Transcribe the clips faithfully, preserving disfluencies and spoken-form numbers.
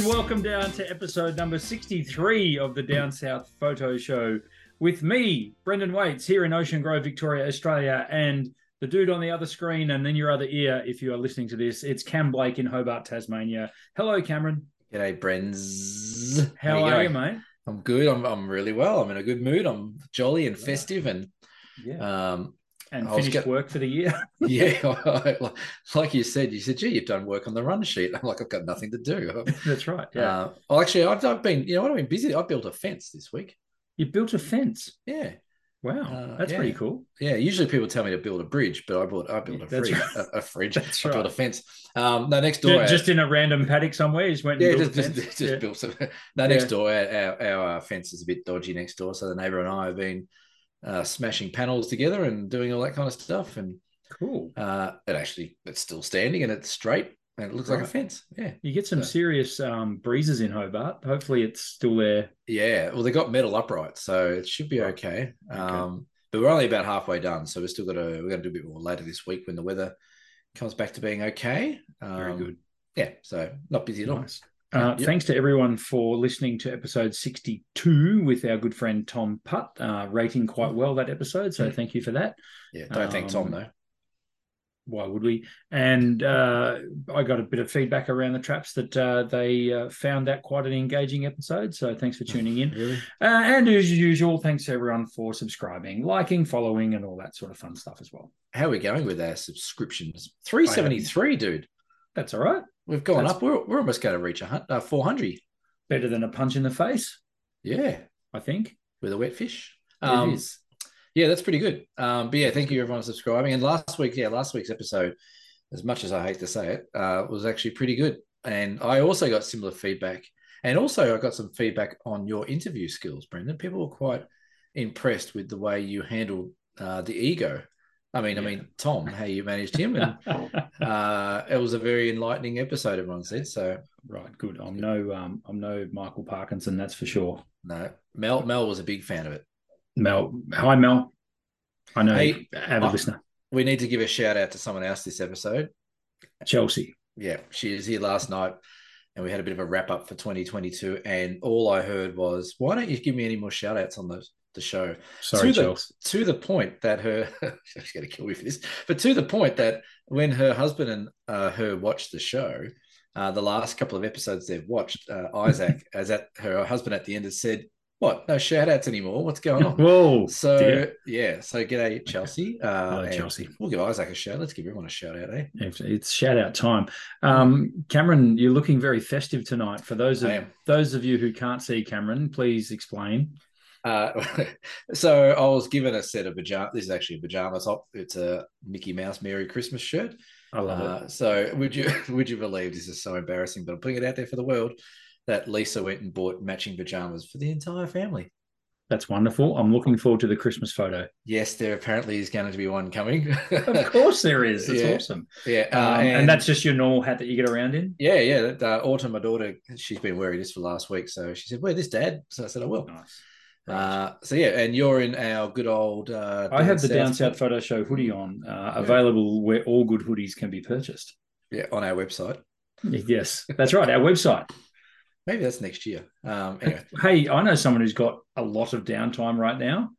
and welcome down to episode number sixty-three of the Down South Photo Show with me, Brendan Waits, here in Ocean Grove, Victoria, Australia, and the dude on the other screen and then your other ear, if you are listening to this, it's Cam Blake in Hobart, Tasmania. Hello, Cameron. G'day, Brens. How, How are going? you, mate? I'm good. I'm I'm really well. I'm in a good mood. I'm jolly and festive and... yeah. Um, And I finished get... work for the year. Yeah. Like you said, you said, gee, you've done work on the run sheet. I'm like, I've got nothing to do. That's right. Yeah. Uh, well, actually, I've, I've been, you know what, I've been busy. I built a fence this week. You built a fence? Yeah. Wow. Uh, that's yeah. pretty cool. Yeah. Usually people tell me to build a bridge, but I built, I built a fridge. Right. A, a fridge. That's I right. built a fence. Um, no, next door. Just, just in a random paddock somewhere? You just went and yeah, built just, a fence? Just, just yeah. built some. No, next yeah. door, our, our, our fence is a bit dodgy next door. So the neighbour and I have been Uh, smashing panels together and doing all that kind of stuff, and cool. Uh, it actually it's still standing and it's straight and it looks right. like a fence. Yeah, you get some so. serious um, breezes in Hobart. Hopefully, it's still there. Yeah, well, they got metal uprights, so it should be okay. okay. Um, but we're only about halfway done, so we're still got to we're going to do a bit more later this week when the weather comes back to being okay. Um, Very good. Yeah, so not busy at all. Nice. Uh, yep. Thanks to everyone for listening to episode sixty-two with our good friend Tom Putt, uh, rating quite well that episode, so thank you for that. Yeah, don't um, thank Tom, though. Why would we? And uh, I got a bit of feedback around the traps that uh, they uh, found that quite an engaging episode, so thanks for tuning in. Really? Uh, and as usual, thanks to everyone for subscribing, liking, following, and all that sort of fun stuff as well. How are we going with our subscriptions? three seventy-three, dude. That's all right. We've gone That's, up. We're we're almost going to reach a uh, four hundred. Better than a punch in the face. Yeah, I think with a wet fish. Um, it is. Yeah, that's pretty good. Um, but yeah, thank you everyone for subscribing. And last week, yeah, last week's episode, as much as I hate to say it, uh, was actually pretty good. And I also got similar feedback. And also, I got some feedback on your interview skills, Brendan. People were quite impressed with the way you handled uh, the ego. I mean, yeah. I mean, Tom, how you managed him, and uh, it was a very enlightening episode. Everyone said so. Right, good. I'm good. no, um, I'm no Michael Parkinson, that's for sure. No, Mel, Mel was a big fan of it. Mel, hi Mel. I know, hey, avid oh, listener. We need to give a shout out to someone else this episode. Chelsea. Yeah, she was here last night, and we had a bit of a wrap up for twenty twenty-two. And all I heard was, "Why don't you give me any more shout outs on those?" The show sorry to the, to the point that her she's gonna kill me for this, but to the point that when her husband and uh, her watched the show, uh, the last couple of episodes they've watched, uh, Isaac as at her husband at the end has said, "What? No shout outs anymore? What's going on?" Whoa! So dear. yeah, so g'day Chelsea. Uh, Hello, Chelsea. We'll give Isaac a shout. Let's give everyone a shout out, eh? It's shout out time. Um, Cameron, you're looking very festive tonight. For those of those of you who can't see Cameron, please explain. Uh, so I was given a set of pajamas. This is actually a pajama top. It's a Mickey Mouse Merry Christmas shirt. I love uh, it. So would you would you believe this is so embarrassing? But I'm putting it out there for the world that Lisa went and bought matching pajamas for the entire family. That's wonderful. I'm looking forward to the Christmas photo. Yes, there apparently is going to be one coming. Of course there is. That's yeah. awesome. Yeah. Um, um, and, and that's just your normal hat that you get around in? Yeah, yeah. That, uh, Autumn, my daughter, she's been wearing this for last week. So she said, "Wear this, Dad." So I said, "I will." Nice. Uh, so yeah, and you're in our good old uh, I have the South Down South Photo Show hoodie on, uh, yeah. available where all good hoodies can be purchased. Yeah, on our website. Yes, that's right, our website. Maybe that's next year. Um, anyway. Hey, I know someone who's got a lot of downtime right now.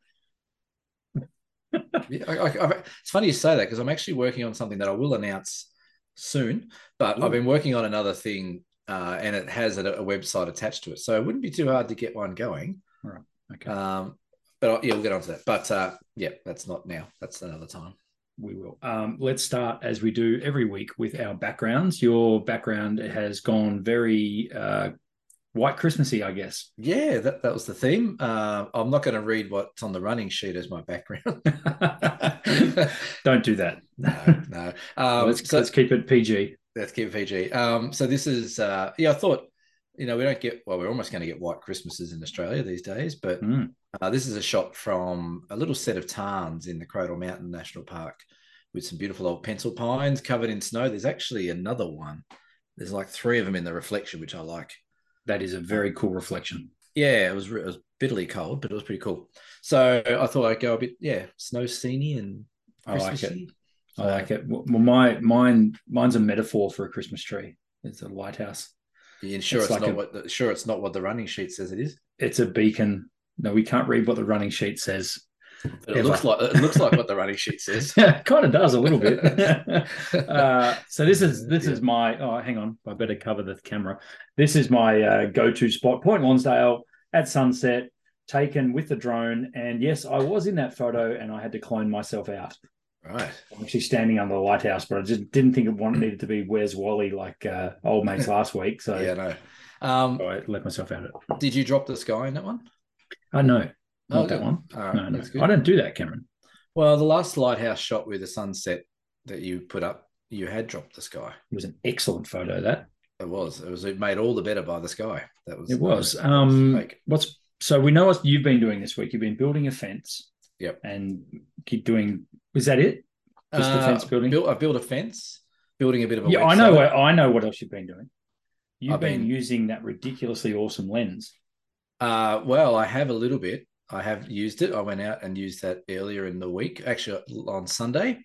yeah, I, I, I've, it's funny you say that because I'm actually working on something that I will announce soon, but Ooh. I've been working on another thing uh, and it has a, a website attached to it, so it wouldn't be too hard to get one going. All right. Okay. Um, but yeah, we'll get on to that. But uh, yeah, that's not now. That's another time. We will. Um, let's start, as we do every week, with our backgrounds. Your background has gone very uh, white Christmassy, I guess. Yeah, that, that was the theme. Uh, I'm not going to read what's on the running sheet as my background. Don't do that. No, no. Um, well, let's, so, let's keep it P G. Let's keep it P G. Um, so this is, uh, yeah, I thought, you know, we don't get, well, we're almost going to get white Christmases in Australia these days, but mm. uh, this is a shot from a little set of tarns in the Cradle Mountain National Park with some beautiful old pencil pines covered in snow. There's actually another one. There's like three of them in the reflection, which I like. That is a very cool reflection. Yeah, it was, it was bitterly cold, but it was pretty cool. So I thought I'd go a bit, yeah, snow sceney and Christmassy. I like it. So, I like it. Well, my, mine, mine's a metaphor for a Christmas tree. It's a lighthouse. Are you sure it's, it's like not a, what the, sure it's not what the running sheet says it is? It's a beacon. No, we can't read what the running sheet says. It ever. looks like it looks like what the running sheet says. Yeah, it kind of does a little bit. uh, so this is this yeah. is my oh hang on, I better cover the camera. This is my uh, go-to spot, Point Lonsdale at sunset, taken with the drone. And yes, I was in that photo, and I had to clone myself out. Right, I'm actually standing under the lighthouse, but I just didn't think it wanted needed to be "Where's Wally" like uh, old mates last week. So yeah, no, um, so I let myself out of it. Did you drop the sky in that one? Uh, no, oh, not that one. Right, no, no. That's good. I don't do that, Cameron. Well, the last lighthouse shot with the sunset that you put up, you had dropped the sky. It was an excellent photo. That it was. It was. It made all the better by the sky. That was. It was. That was um, what's so we know what you've been doing this week. You've been building a fence. Yep. And keep doing. Is that it? Just uh, the fence building. Built, I built a fence. Building a bit of a. Yeah, website. I know. I know what else you've been doing. You've been, been using that ridiculously awesome lens. Uh, well, I have a little bit. I have used it. I went out and used that earlier in the week, actually on Sunday,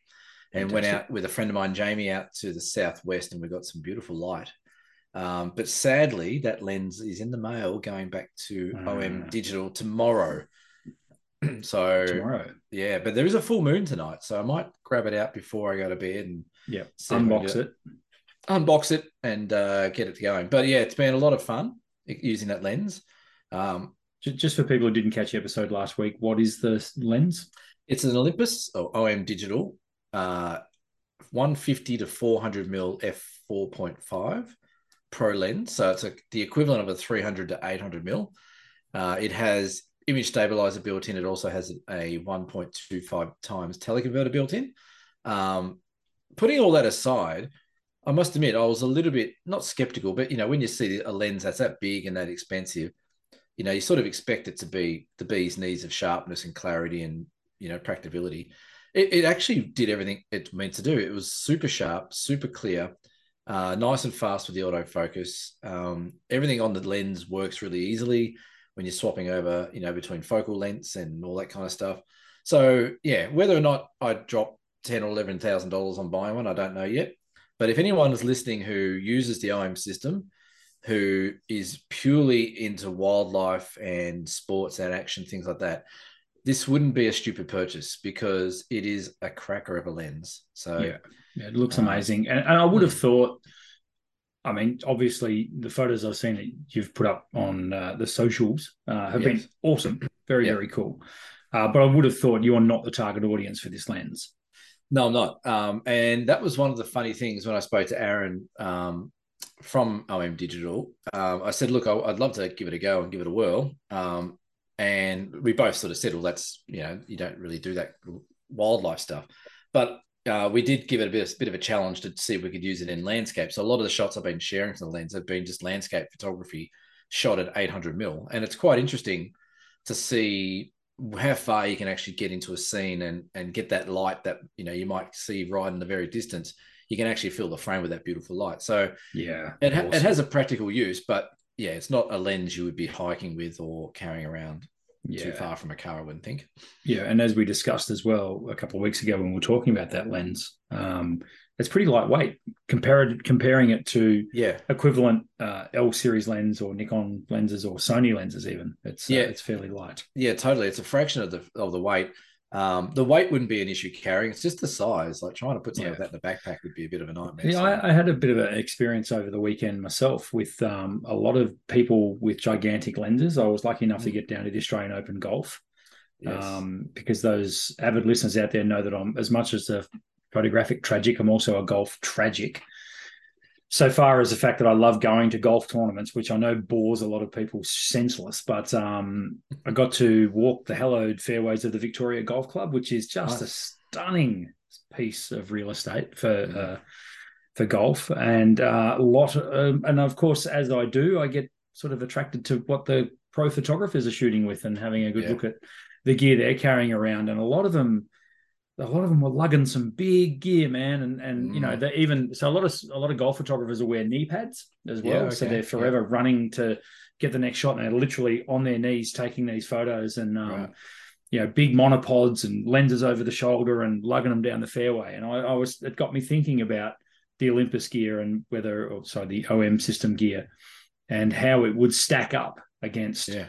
and Fantastic. went out with a friend of mine, Jamie, out to the southwest, and we got some beautiful light. Um, but sadly, that lens is in the mail, going back to oh. O M Digital tomorrow. So tomorrow, yeah, but there is a full moon tonight, so I might grab it out before I go to bed and yeah, unbox it, unbox it, and uh, get it going. But yeah, it's been a lot of fun using that lens. Um, just for people who didn't catch the episode last week, what is the lens? It's an Olympus or O M Digital, uh, one fifty to four hundred mil f four point five pro lens, so it's a, the equivalent of a three hundred to eight hundred mil. Uh, it has image stabilizer built in. It also has a one point two five times teleconverter built in. Um, putting all that aside, I must admit I was a little bit, not skeptical, but, you know, when you see a lens that's that big and that expensive, you know, you sort of expect it to be the bee's knees of sharpness and clarity and, you know, practicability. It, it actually did everything it meant to do. It was super sharp, super clear, uh, nice and fast with the autofocus. Um, everything on the lens works really easily when you're swapping over, you know, between focal lengths and all that kind of stuff. So, yeah, whether or not I drop ten thousand dollars or eleven thousand dollars on buying one, I don't know yet. But if anyone is listening who uses the O M system, who is purely into wildlife and sports and action, things like that, this wouldn't be a stupid purchase because it is a cracker of a lens. So yeah, yeah, it looks um, amazing. And, and I would have thought... I mean, obviously, the photos I've seen that you've put up on uh, the socials uh, have yes. been awesome. Very, yeah. very cool. Uh, but I would have thought you are not the target audience for this lens. No, I'm not. Um, and that was one of the funny things when I spoke to Aaron um, from O M Digital. Um, I said, look, I'd love to give it a go and give it a whirl. Um, and we both sort of said, well, that's, you know, you don't really do that wildlife stuff. But Uh, we did give it a bit, a bit of a challenge to see if we could use it in landscape. So a lot of the shots I've been sharing from the lens have been just landscape photography shot at eight hundred mil. And it's quite interesting to see how far you can actually get into a scene and, and get that light that, you know, you might see right in the very distance. You can actually fill the frame with that beautiful light. So yeah, it, awesome. It has a practical use, but yeah, it's not a lens you would be hiking with or carrying around. Yeah. Too far from a car, I wouldn't think. Yeah, and as we discussed as well a couple of weeks ago when we were talking about that lens, um, it's pretty lightweight compared comparing it to yeah. equivalent uh, L series lens or Nikon lenses or Sony lenses even. It's yeah, uh, it's fairly light. Yeah, totally. It's a fraction of the of the weight. Um, the weight wouldn't be an issue carrying. It's just the size. Like trying to put something yeah. like that in the backpack would be a bit of a nightmare. Yeah, so. I, I had a bit of an experience over the weekend myself with um, a lot of people with gigantic lenses. I was lucky enough mm. to get down to the Australian Open Golf yes. um, because those avid listeners out there know that I'm, as much as a photographic tragic, I'm also a golf tragic. So far as the fact that I love going to golf tournaments, which I know bores a lot of people senseless, but um, I got to walk the hallowed fairways of the Victoria Golf Club, which is just nice. A stunning piece of real estate for mm-hmm. uh, for golf, and uh, a lot. Of, um, and of course, as I do, I get sort of attracted to what the pro photographers are shooting with and having a good yeah. look at the gear they're carrying around, and a lot of them. A lot of them were lugging some big gear, man, and and mm. you know they even so a lot of a lot of golf photographers will wear knee pads as well, yeah, okay. so they're forever yeah. running to get the next shot, and they're literally on their knees taking these photos, and um, right. you know big monopods and lenses over the shoulder and lugging them down the fairway, and I, I was it got me thinking about the Olympus gear and whether or sorry the O M system gear and how it would stack up against, yeah.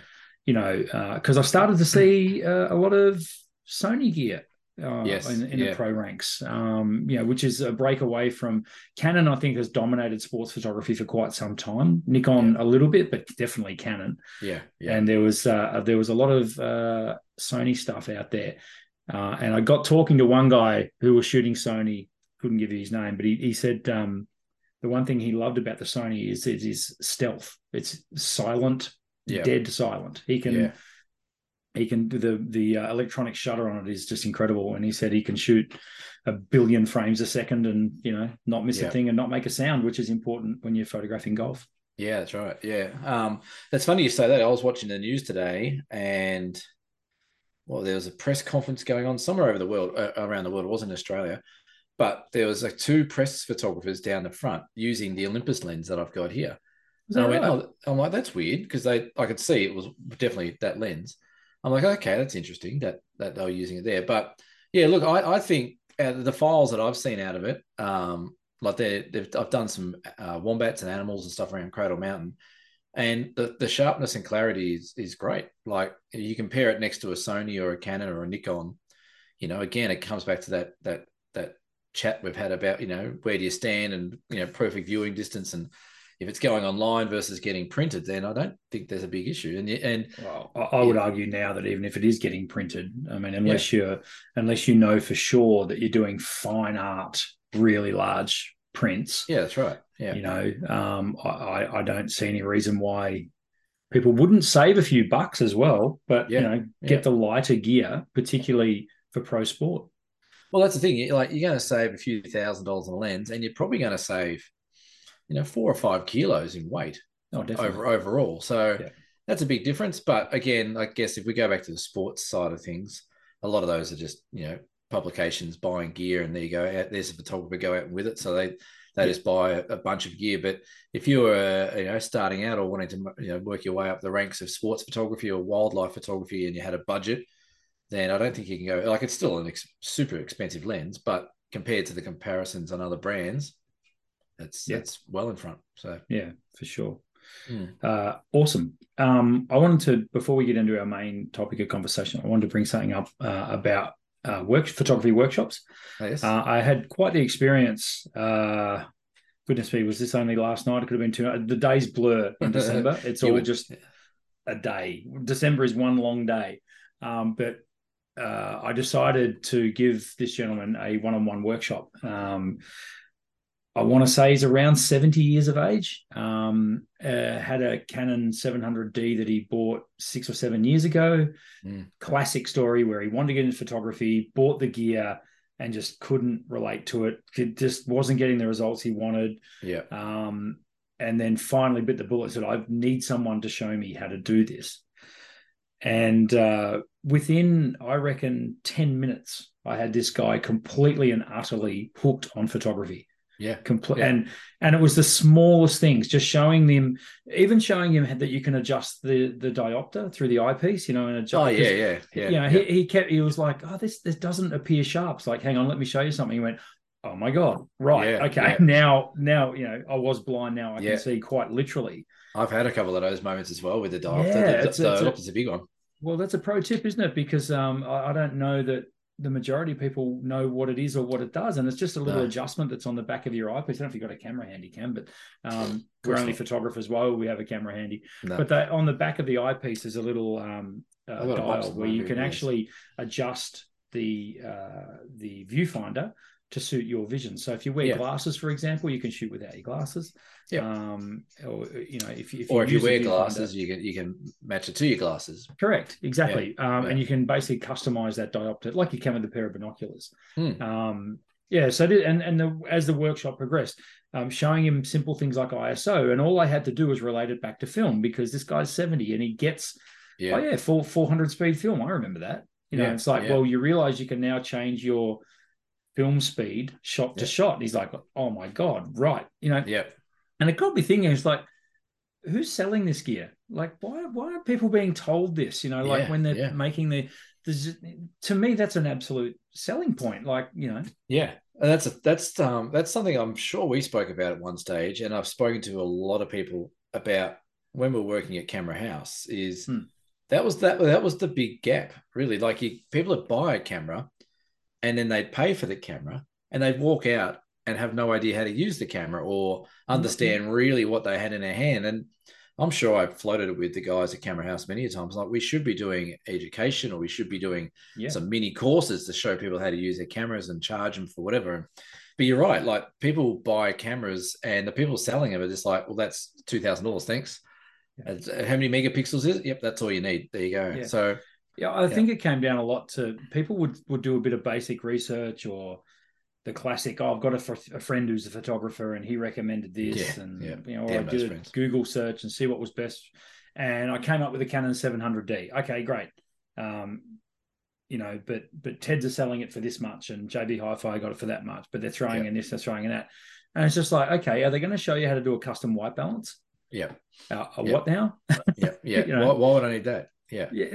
you know, because uh, I've started to see uh, a lot of Sony gear uh, yes. in, in yeah. the pro ranks, um, you know, which is a breakaway from Canon. I think has dominated sports photography for quite some time. Nikon yeah. a little bit, but definitely Canon. Yeah, yeah. And there was uh, there was a lot of uh, Sony stuff out there. Uh, and I got talking to one guy who was shooting Sony, couldn't give you his name, but he, he said um, the one thing he loved about the Sony is it is stealth. It's silent, yeah. dead silent. He can yeah. he can do the the uh, electronic shutter on it is just incredible. And he said he can shoot a billion frames a second and you know not miss yeah. a thing and not make a sound, which is important when you're photographing golf. Yeah, that's right. Yeah, um, that's funny you say that. I was watching the news today and. Well, there was a press conference going on somewhere over the world, uh, around the world. It wasn't Australia, but there was like two press photographers down the front using the Olympus lens that I've got here. And I went, right? oh, I'm like, that's weird because they, I could see it was definitely that lens. I'm like, okay, that's interesting that that they were using it there. But yeah, look, I, I think out of the files that I've seen out of it, um, like they've I've done some uh, wombats and animals and stuff around Cradle Mountain. And the, the sharpness and clarity is, is great. Like you compare it next to a Sony or a Canon or a Nikon, you know, again, it comes back to that that that chat we've had about, you know, where do you stand and, you know, perfect viewing distance. And if it's going online versus getting printed, then I don't think there's a big issue. And and well, I, I would yeah. argue now that even if it is getting printed, I mean, unless yeah. you're unless you know for sure that you're doing fine art, really large prints. Yeah, that's right. Yeah. You know, um, I, I don't see any reason why people wouldn't save a few bucks as well, but, yeah. you know, get yeah. the lighter gear, particularly for pro sport. Well, that's the thing. Like you're going to save a few thousand dollars on a lens and you're probably going to save, you know, four or five kilos in weight oh, over, overall. So yeah. that's a big difference. But again, I guess if we go back to the sports side of things, a lot of those are just, you know, publications buying gear and there you go. There's a photographer go out with it. So they... They just buy a bunch of gear. But if you're uh, you know, starting out or wanting to you know, work your way up the ranks of sports photography or wildlife photography and you had a budget, then I don't think you can go – like it's still an ex- super expensive lens, but compared to the comparisons on other brands, that's, yeah. that's well in front. So yeah, for sure. Mm. Uh, awesome. Um, I wanted to – before we get into our main topic of conversation, I wanted to bring something up uh, about – Uh, work photography workshops. Oh, yes. uh, I had quite the experience. Uh, goodness me, was this only last night? It could have been two. The days blur in December. It's all would, just a day. December is one long day. Um, but uh, I decided to give this gentleman a one-on-one workshop. Um, I want to say he's around seventy years of age. Um, uh, had a Canon seven hundred D that he bought six or seven years ago. Mm. Classic story where he wanted to get into photography, bought the gear, and just couldn't relate to it. It just wasn't getting the results he wanted. Yeah. Um, and then finally bit the bullet and said, I need someone to show me how to do this. And uh, within, I reckon, ten minutes, I had this guy completely and utterly hooked on photography. Yeah, complete, yeah. and and it was the smallest things, just showing them, even showing him that you can adjust the the diopter through the eyepiece, you know, and adjust. Oh yeah, yeah, yeah. You know, yeah. He, he kept, he was like, oh, this this doesn't appear sharp. It's like, hang on, let me show you something. He went, oh my god, right, yeah, okay, yeah. now now you know, I was blind, now I yeah. can see quite literally. I've had a couple of those moments as well with the diopter. Yeah, the, it's, the, it's the, a, it's a big one. Well, that's a pro tip, isn't it? Because um, I, I don't know that. The majority of people know what it is or what it does. And it's just a little no. adjustment that's on the back of your eyepiece. I don't know if you've got a camera handy, Cam, but um, we're only photographers. Why would we have a camera handy? No. But they, on the back of the eyepiece is a little um, uh, a dial where you can actually adjust the uh, the viewfinder to suit your vision. So if you wear yeah. glasses, for example, you can shoot without your glasses. Yeah. Um, or you know, if, if you or if you wear glasses, you can you can match it to your glasses. Correct, exactly. Yeah. Um, yeah. And you can basically customize that diopter like you can with a pair of binoculars. Hmm. Um, yeah. So did, and and the, as the workshop progressed, um, showing him simple things like I S O, and all I had to do was relate it back to film because this guy's seventy and he gets yeah. oh yeah four four hundred speed film. I remember that. You know, yeah. it's like yeah. well, you realize you can now change your film speed shot yeah. to shot. And he's like, oh my God, right. You know, yeah. and it got me thinking, it's like, who's selling this gear? Like, why why are people being told this? You know, like yeah, when they're yeah. making the, the, to me, that's an absolute selling point. Like, you know. Yeah. And that's, a, that's, um, that's something I'm sure we spoke about at one stage. And I've spoken to a lot of people about when we were working at Camera House is hmm. that was that that was the big gap, really. Like you, people would buy a camera and then they'd pay for the camera and they'd walk out and have no idea how to use the camera or understand mm-hmm. really what they had in their hand. And I'm sure I floated it with the guys at Camera House many times, like we should be doing education, or we should be doing yeah. some mini courses to show people how to use their cameras and charge them for whatever. But you're right, like people buy cameras and the people selling them are just like, well, that's two thousand dollars, thanks. Yeah. How many megapixels is it? Yep, that's all you need. There you go. Yeah. So yeah, I yeah. think it came down a lot to people would, would do a bit of basic research, or the classic, oh, I've got a, a friend who's a photographer and he recommended this. Yeah. And, yeah. you know, yeah, I did a friends. Google search and see what was best. And I came up with a Canon seven hundred D. Okay, great. Um, you know, but but Ted's are selling it for this much and J B Hi-Fi got it for that much, but they're throwing yeah. in this, they're throwing in that. And it's just like, okay, are they going to show you how to do a custom white balance? Yeah. Uh, a yeah. what now? yeah, yeah. You know? why, why would I need that? Yeah. yeah.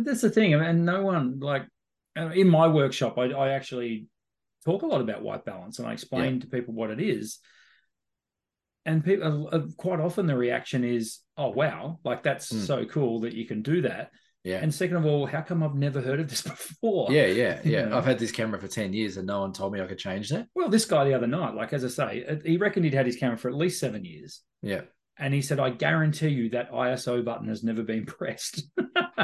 That's the thing. And no one, like, in my workshop, I, I actually talk a lot about white balance, and I explain yeah. to people what it is. And people uh, quite often the reaction is, oh, wow, like that's mm. so cool that you can do that. Yeah. And second of all, how come I've never heard of this before? Yeah, yeah, yeah. You know? I've had this camera for ten years and no one told me I could change that. Well, this guy the other night, like, as I say, he reckoned he'd had his camera for at least seven years. Yeah. And he said, I guarantee you that I S O button has never been pressed. But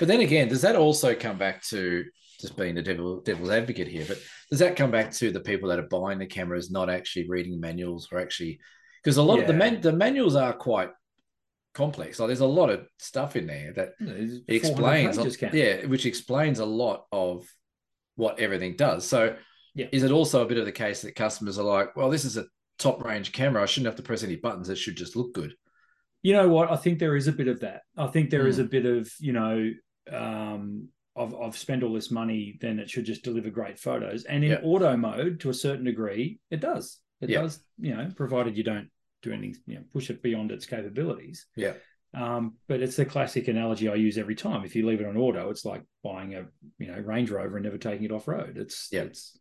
then again, does that also come back to, just being the devil, devil's advocate here, but does that come back to the people that are buying the cameras not actually reading manuals, or actually, because a lot yeah. of the, man, the manuals are quite complex. Like there's a lot of stuff in there that explains, yeah, which explains a lot of what everything does. So yeah. is it also a bit of the case that customers are like, well, this is a top range camera, I shouldn't have to press any buttons, it should just look good? You know what? I think there is a bit of that. I think there mm. is a bit of, you know, um, I've, I've spent all this money, then it should just deliver great photos. And in yep. auto mode, to a certain degree, it does. It yep. does, you know, provided you don't do anything, you know, push it beyond its capabilities. Yeah. Um, but it's the classic analogy I use every time. If you leave it on auto, it's like buying a, you know, Range Rover and never taking it off road. It's, yep. it's,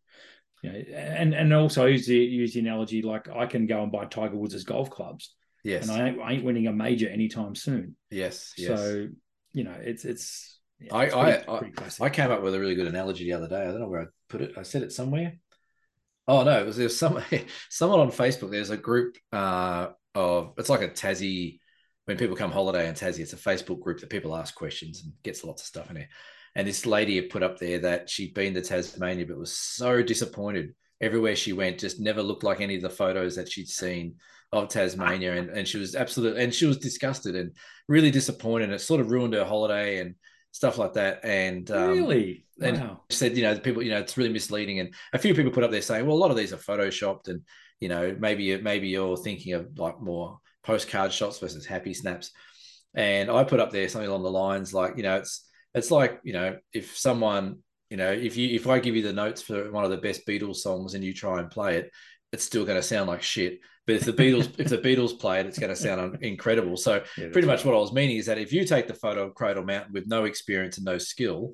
you know, and, and also I use the, use the analogy, like I can go and buy Tiger Woods' golf clubs. Yes. And I ain't, I ain't winning a major anytime soon. Yes. yes. So, you know, it's, it's, Yeah, I pretty, I, pretty I came up with a really good analogy the other day. I don't know where I put it. I said it somewhere. Oh no, it was there's some someone on Facebook. There's a group uh, of it's like a Tassie, when people come holiday in Tassie. It's a Facebook group that people ask questions and gets lots of stuff in there. And this lady had put up there that she'd been to Tasmania but was so disappointed everywhere she went. Just never looked like any of the photos that she'd seen of Tasmania, and and she was absolutely and she was disgusted and really disappointed. And it sort of ruined her holiday and stuff like that. And um, really and wow. said, you know, the people, you know, it's really misleading. And a few people put up there saying, well, a lot of these are photoshopped, and, you know, maybe, maybe you're thinking of like more postcard shots versus happy snaps. And I put up there something along the lines like, you know, it's, it's like, you know, if someone, you know, if you, if I give you the notes for one of the best Beatles songs and you try and play it, it's still going to sound like shit. But if the Beatles, if the Beatles play it, it's going to sound incredible. So yeah, pretty much right. what I was meaning is that if you take the photo of Cradle Mountain with no experience and no skill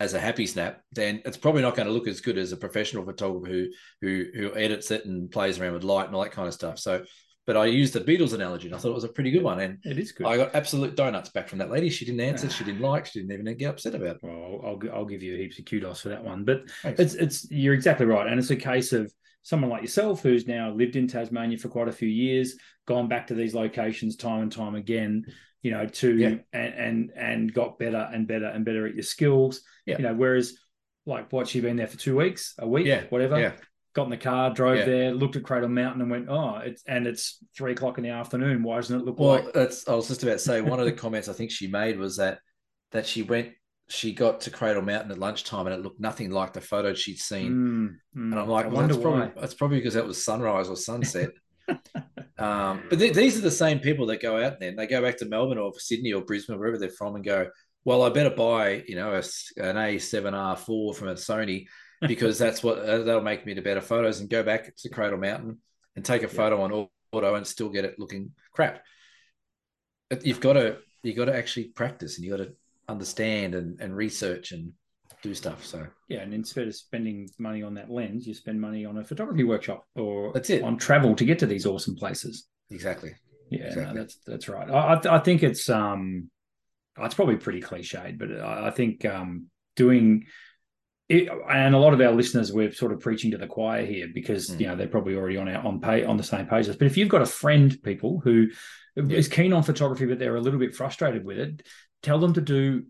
as a happy snap, then it's probably not going to look as good as a professional photographer who who who edits it and plays around with light and all that kind of stuff. So, but I used the Beatles analogy and I thought it was a pretty good one. And it is good. I got absolute donuts back from that lady. She didn't answer. She didn't like. She didn't even get upset about it. Well, I'll I'll give you heaps of kudos for that one. But Thanks. it's it's you're exactly right, and it's a case of someone like yourself who's now lived in Tasmania for quite a few years, gone back to these locations time and time again, you know, to yeah. and, and and got better and better and better at your skills. Yeah. You know, whereas like what, she'd been there for two weeks, a week, yeah. whatever, yeah. got in the car, drove yeah. there, looked at Cradle Mountain and went, oh, it's and it's three o'clock in the afternoon. Why doesn't it look well, like that's I was just about to say one of the comments I think she made was that that she went she got to Cradle Mountain at lunchtime and it looked nothing like the photo she'd seen. Mm, mm, and I'm like, I well, wonder that's why. Probably, that's probably because that was sunrise or sunset. um, but th- these are the same people that go out then. They go back to Melbourne or Sydney or Brisbane, wherever they're from, and go, well, I better buy, you know, a, an A seven R four from a Sony because that's what uh, that'll make me the better photos, and go back to Cradle Mountain and take a photo yeah. on auto and still get it looking crap. But you've got to, you've got to actually practice, and you've got to understand and, and research and do stuff. So yeah, and instead of spending money on that lens, you spend money on a photography workshop or that's it. On travel to get to these awesome places. Exactly. Yeah, exactly. No, that's that's right. I, I, th- I think it's um, it's probably pretty cliched, but I, I think um, doing it, and a lot of our listeners, we're sort of preaching to the choir here because mm. you know they're probably already on our on pay on the same page. But if you've got a friend, people who yeah. is keen on photography but they're a little bit frustrated with it, tell them to do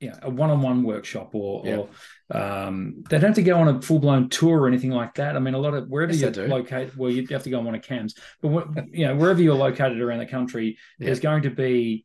you know, a one-on-one workshop, or, yeah. or um, they don't have to go on a full-blown tour or anything like that. I mean, a lot of wherever yes, you're located, well, you have to go on one of Cam's, but what, you know, wherever you're located around the country, yeah. there's going to be,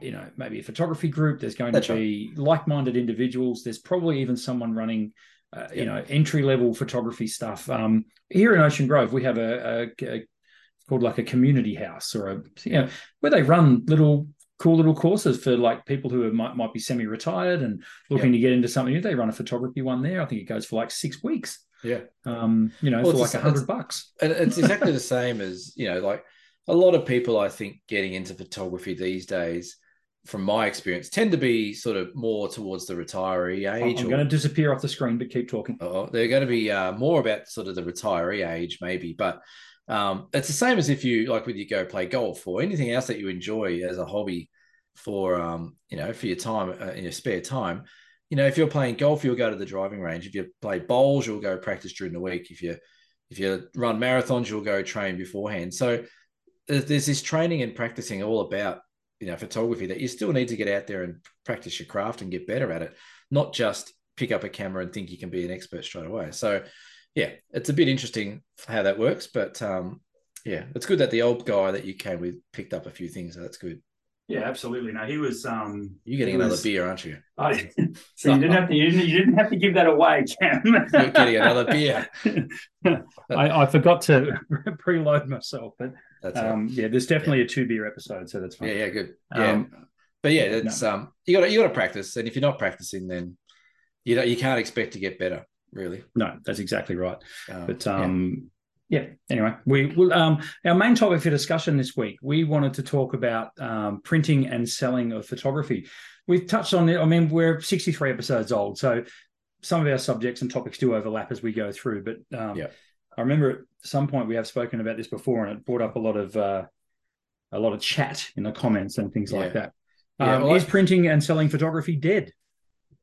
you know, maybe a photography group. There's going That's to be right. like-minded individuals. There's probably even someone running, uh, yeah. you know, entry-level photography stuff. Um, here in Ocean Grove, we have a, a, a it's called like a community house, or a you know where they run little. cool little courses for like people who are, might might be semi-retired and looking yeah. to get into something. They run a photography one there. I think it goes for like six weeks. Yeah, um, you know, well, for like a hundred bucks. And it's exactly the same as you know, like a lot of people I think getting into photography these days, from my experience, tend to be sort of more towards the retiree age. I'm or, going to disappear off the screen, but keep talking. Oh, they're going to be uh, more about sort of the retiree age, maybe, but. Um, it's the same as if you like when you go play golf or anything else that you enjoy as a hobby for, um, you know, for your time uh, in your spare time. You know, if you're playing golf, you'll go to the driving range. If you play bowls, you'll go practice during the week. If you, if you run marathons, you'll go train beforehand. So there's this training and practicing all about, you know, photography that you still need to get out there and practice your craft and get better at it, not just pick up a camera and think you can be an expert straight away. So, yeah, it's a bit interesting how that works, but um, yeah, it's good that the old guy that you came with picked up a few things, so that's good. Yeah, absolutely. No, he was. Um, You're getting another was... beer, aren't you? Oh, so you didn't have to. You didn't, you didn't have to give that away, Cam. You're getting another beer. I, I forgot to preload myself, but that's um, right. yeah, there's definitely yeah. a two beer episode, so that's fine. Yeah, yeah, good. Yeah, um, but yeah, it's no. um, you got you got to practice, and if you're not practicing, then you know you can't expect to get better. Really? No, that's exactly right. Um, but um, yeah. yeah. Anyway, we will. Um, our main topic for discussion this week, we wanted to talk about um, printing and selling of photography. We've touched on it. I mean, we're sixty-three episodes old, so some of our subjects and topics do overlap as we go through. But um, yeah. I remember at some point we have spoken about this before, and it brought up a lot of uh, a lot of chat in the comments and things yeah. like that. Yeah, um, well, is I- printing and selling photography dead?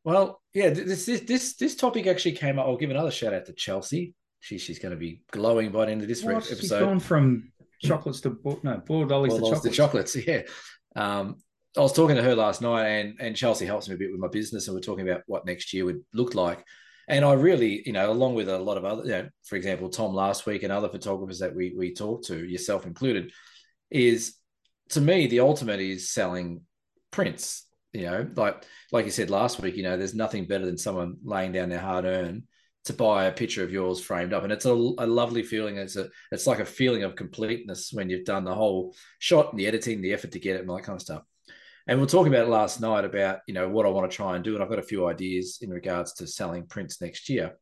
Well, yeah, this this this topic actually came up. I'll give another shout out to Chelsea. She she's going to be glowing by the end of this what? episode. She's gone from chocolates to no, boiled lollies to chocolates. To chocolates. Yeah, um, I was talking to her last night, and and Chelsea helps me a bit with my business, and we're talking about what next year would look like. And I really, you know, along with a lot of other, you know, for example, Tom last week and other photographers that we we talked to, yourself included, is to me the ultimate is selling prints. You know, like like you said last week, you know, there's nothing better than someone laying down their hard earn to buy a picture of yours framed up. And it's a, a lovely feeling. It's a it's like a feeling of completeness when you've done the whole shot and the editing, the effort to get it and all that kind of stuff. And we were talking about it last night about, you know, what I want to try and do. And I've got a few ideas in regards to selling prints next year.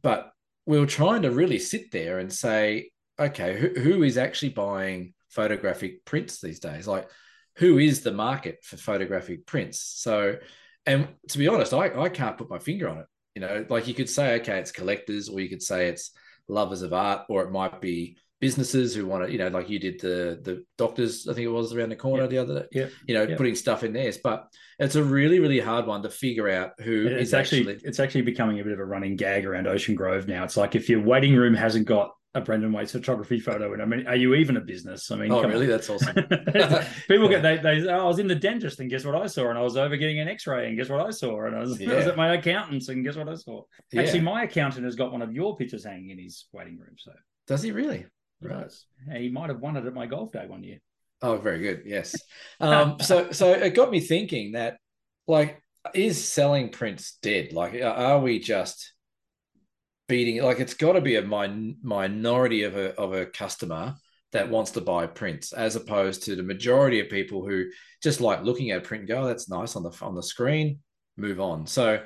But we were trying to really sit there and say, okay, who, who is actually buying photographic prints these days? Like, who is the market for photographic prints? So, and to be honest, I, I can't put my finger on it. You know, like you could say, okay, it's collectors, or you could say it's lovers of art, or it might be businesses who want to, you know, like you did the the doctors, I think it was around the corner yep. the other day, yep. you know, yep. putting stuff in theirs. But it's a really, really hard one to figure out who it's is actually, actually. It's actually becoming a bit of a running gag around Ocean Grove now. It's like if your waiting room hasn't got a Brendan Waits photography photo, and I mean, are you even a business? I mean, oh, really? On. That's awesome. People get they, they. Oh, I was in the dentist, and guess what I saw? And I was over getting an X-ray, and guess what I saw? And I was, yeah. I was at my accountant's, and guess what I saw? Yeah. Actually, my accountant has got one of your pictures hanging in his waiting room. So does he really? Right. He, he might have won it at my golf day one year. Oh, very good. Yes. um, so, so it got me thinking that, like, is selling prints dead? Like, are we just beating, like it's got to be a min- minority of a of a customer that wants to buy prints, as opposed to the majority of people who just like looking at a print and go, oh, that's nice on the on the screen, move on. So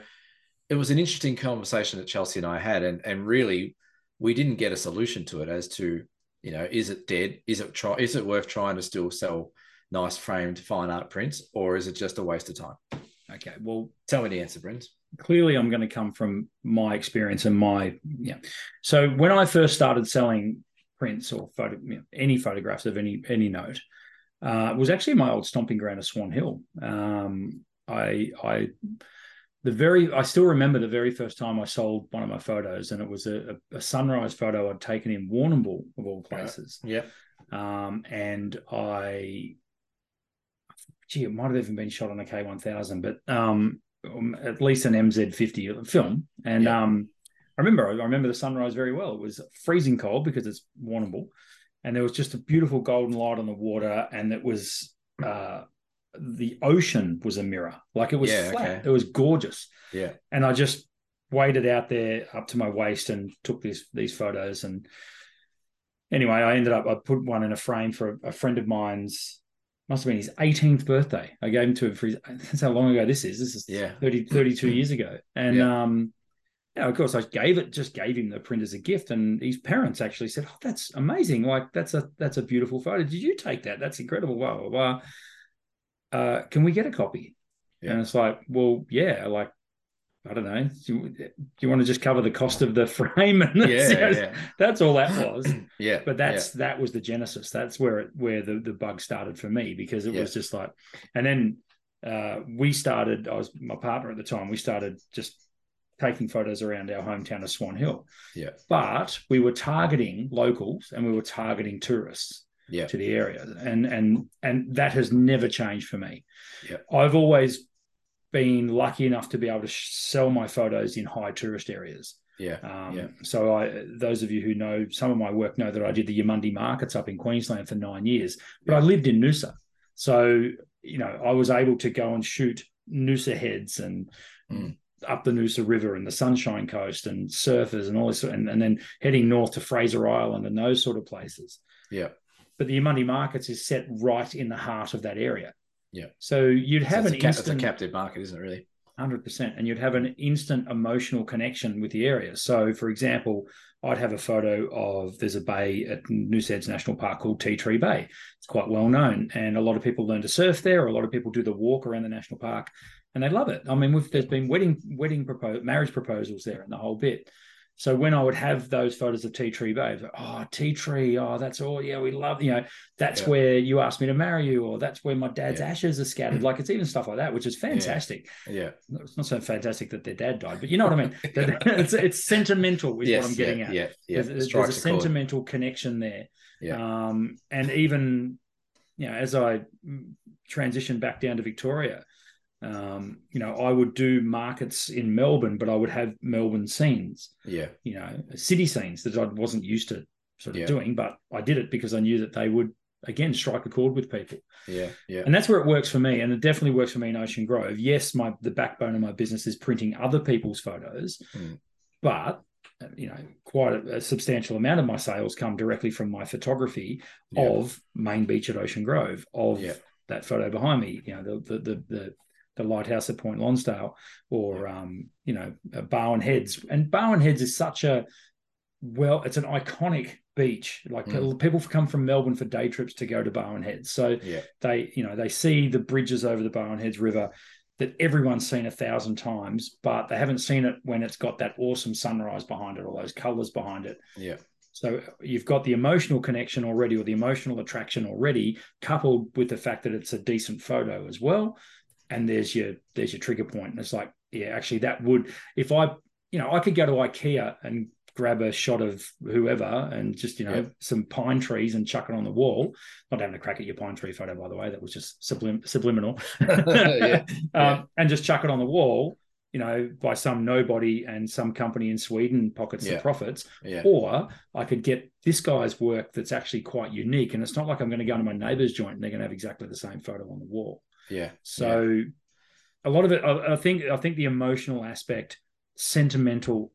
it was an interesting conversation that Chelsea and I had, and and really we didn't get a solution to it as to, you know, is it dead? Is it try? Is it worth trying to still sell nice framed fine art prints, or is it just a waste of time? Okay, well, tell me the answer, Brent. Clearly, I'm going to come from my experience and my, yeah. So when I first started selling prints or photo, you know, any photographs of any any note, uh, was actually my old stomping ground of Swan Hill. Um, I I the very I still remember the very first time I sold one of my photos, and it was a, a sunrise photo I'd taken in Warrnambool of all places. Yeah. yeah. Um, and I, gee, it might have even been shot on a K one thousand, but um, at least an M Z fifty film, and yeah. um. I remember, I remember the sunrise very well. It was freezing cold because it's Warrnambool, and there was just a beautiful golden light on the water, and it was uh, the ocean was a mirror, like it was yeah, flat. Okay. It was gorgeous. Yeah, and I just waded out there up to my waist and took these these photos. And anyway, I ended up I put one in a frame for a, a friend of mine's. Must have been his eighteenth birthday. I gave him to him for his. That's how long ago this is. This is yeah. thirty, thirty-two years ago, and yeah. um. Yeah, of course, I gave it. Just gave him the print as a gift, and his parents actually said, "Oh, that's amazing! Like that's a that's a beautiful photo. Did you take that? That's incredible! Blah blah blah. Uh, can we get a copy?" Yeah. And it's like, well, yeah, like I don't know. Do you, do you want to just cover the cost of the frame? And that's, yeah, yeah, that's all that was. yeah, but that's yeah. that was the genesis. That's where it where the the bug started for me, because it yeah. was just like, and then uh, we started. I was my partner at the time. We started just. taking photos around our hometown of Swan Hill. Yeah. But we were targeting locals and we were targeting tourists yeah. to the area. And and and that has never changed for me. Yeah. I've always been lucky enough to be able to sell my photos in high tourist areas. Yeah. Um, yeah. So I, those of you who know some of my work know that I did the Eumundi Markets up in Queensland for nine years, but yeah. I lived in Noosa. So, you know, I was able to go and shoot Noosa Heads and mm. up the Noosa River and the Sunshine Coast and surfers and all this, and, and then heading north to Fraser Island and those sort of places. Yeah. But the Eumundi Markets is set right in the heart of that area. Yeah. So you'd have so an a, instant... It's a captive market, isn't it, really? one hundred percent. And you'd have an instant emotional connection with the area. So, for example, I'd have a photo of... There's a bay at Noosa Heads National Park called Tea Tree Bay. It's quite well known. And a lot of people learn to surf there. A lot of people do the walk around the national park. And they love it. I mean, we've, there's been wedding, wedding proposal, marriage proposals there, and the whole bit. So when I would have those photos of Tea Tree Bay, like, oh, Tea Tree, oh, that's all. Yeah, we love, you know, that's yeah. where you asked me to marry you, or that's where my dad's yeah. ashes are scattered. Like it's even stuff like that, which is fantastic. Yeah, yeah. It's not so fantastic that their dad died, but you know what I mean. it's, it's sentimental, is yes, what I'm getting yeah, at. Yeah, yeah. There's, there's a sentimental chord. connection there, yeah. Um, and even you know, as I transitioned back down to Victoria. Um, you know, I would do markets in Melbourne, but I would have Melbourne scenes, yeah, you know, city scenes that I wasn't used to sort of yeah. doing, but I did it because I knew that they would, again, strike a chord with people. Yeah, yeah. And that's where it works for me, and it definitely works for me in Ocean Grove. Yes, my the backbone of my business is printing other people's photos, mm. but, you know, quite a, a substantial amount of my sales come directly from my photography yeah. of Main Beach at Ocean Grove, of yeah. that photo behind me, you know, the the the, the the lighthouse at Point Lonsdale, or yeah. um, you know, uh, Barwon Heads, and Barwon Heads is such a well, it's an iconic beach. Like mm. people come from Melbourne for day trips to go to Barwon Heads, so yeah. they, you know, they see the bridges over the Barwon Heads River that everyone's seen a thousand times, but they haven't seen it when it's got that awesome sunrise behind it, or those colours behind it. Yeah. So you've got the emotional connection already, or the emotional attraction already, coupled with the fact that it's a decent photo as well. And there's your there's your trigger point. And it's like, yeah, actually that would, if I, you know, I could go to IKEA and grab a shot of whoever and just, you know, yeah. some pine trees and chuck it on the wall. Not having a crack at your pine tree photo, by the way, that was just sublim- subliminal. yeah. Um, yeah. And just chuck it on the wall, you know, by some nobody and some company in Sweden pockets yeah. the profits. Yeah. Or I could get this guy's work that's actually quite unique. And it's not like I'm going to go to my neighbor's joint and they're going to have exactly the same photo on the wall. Yeah. So yeah. a lot of it, I, I think, I think the emotional aspect, sentimental,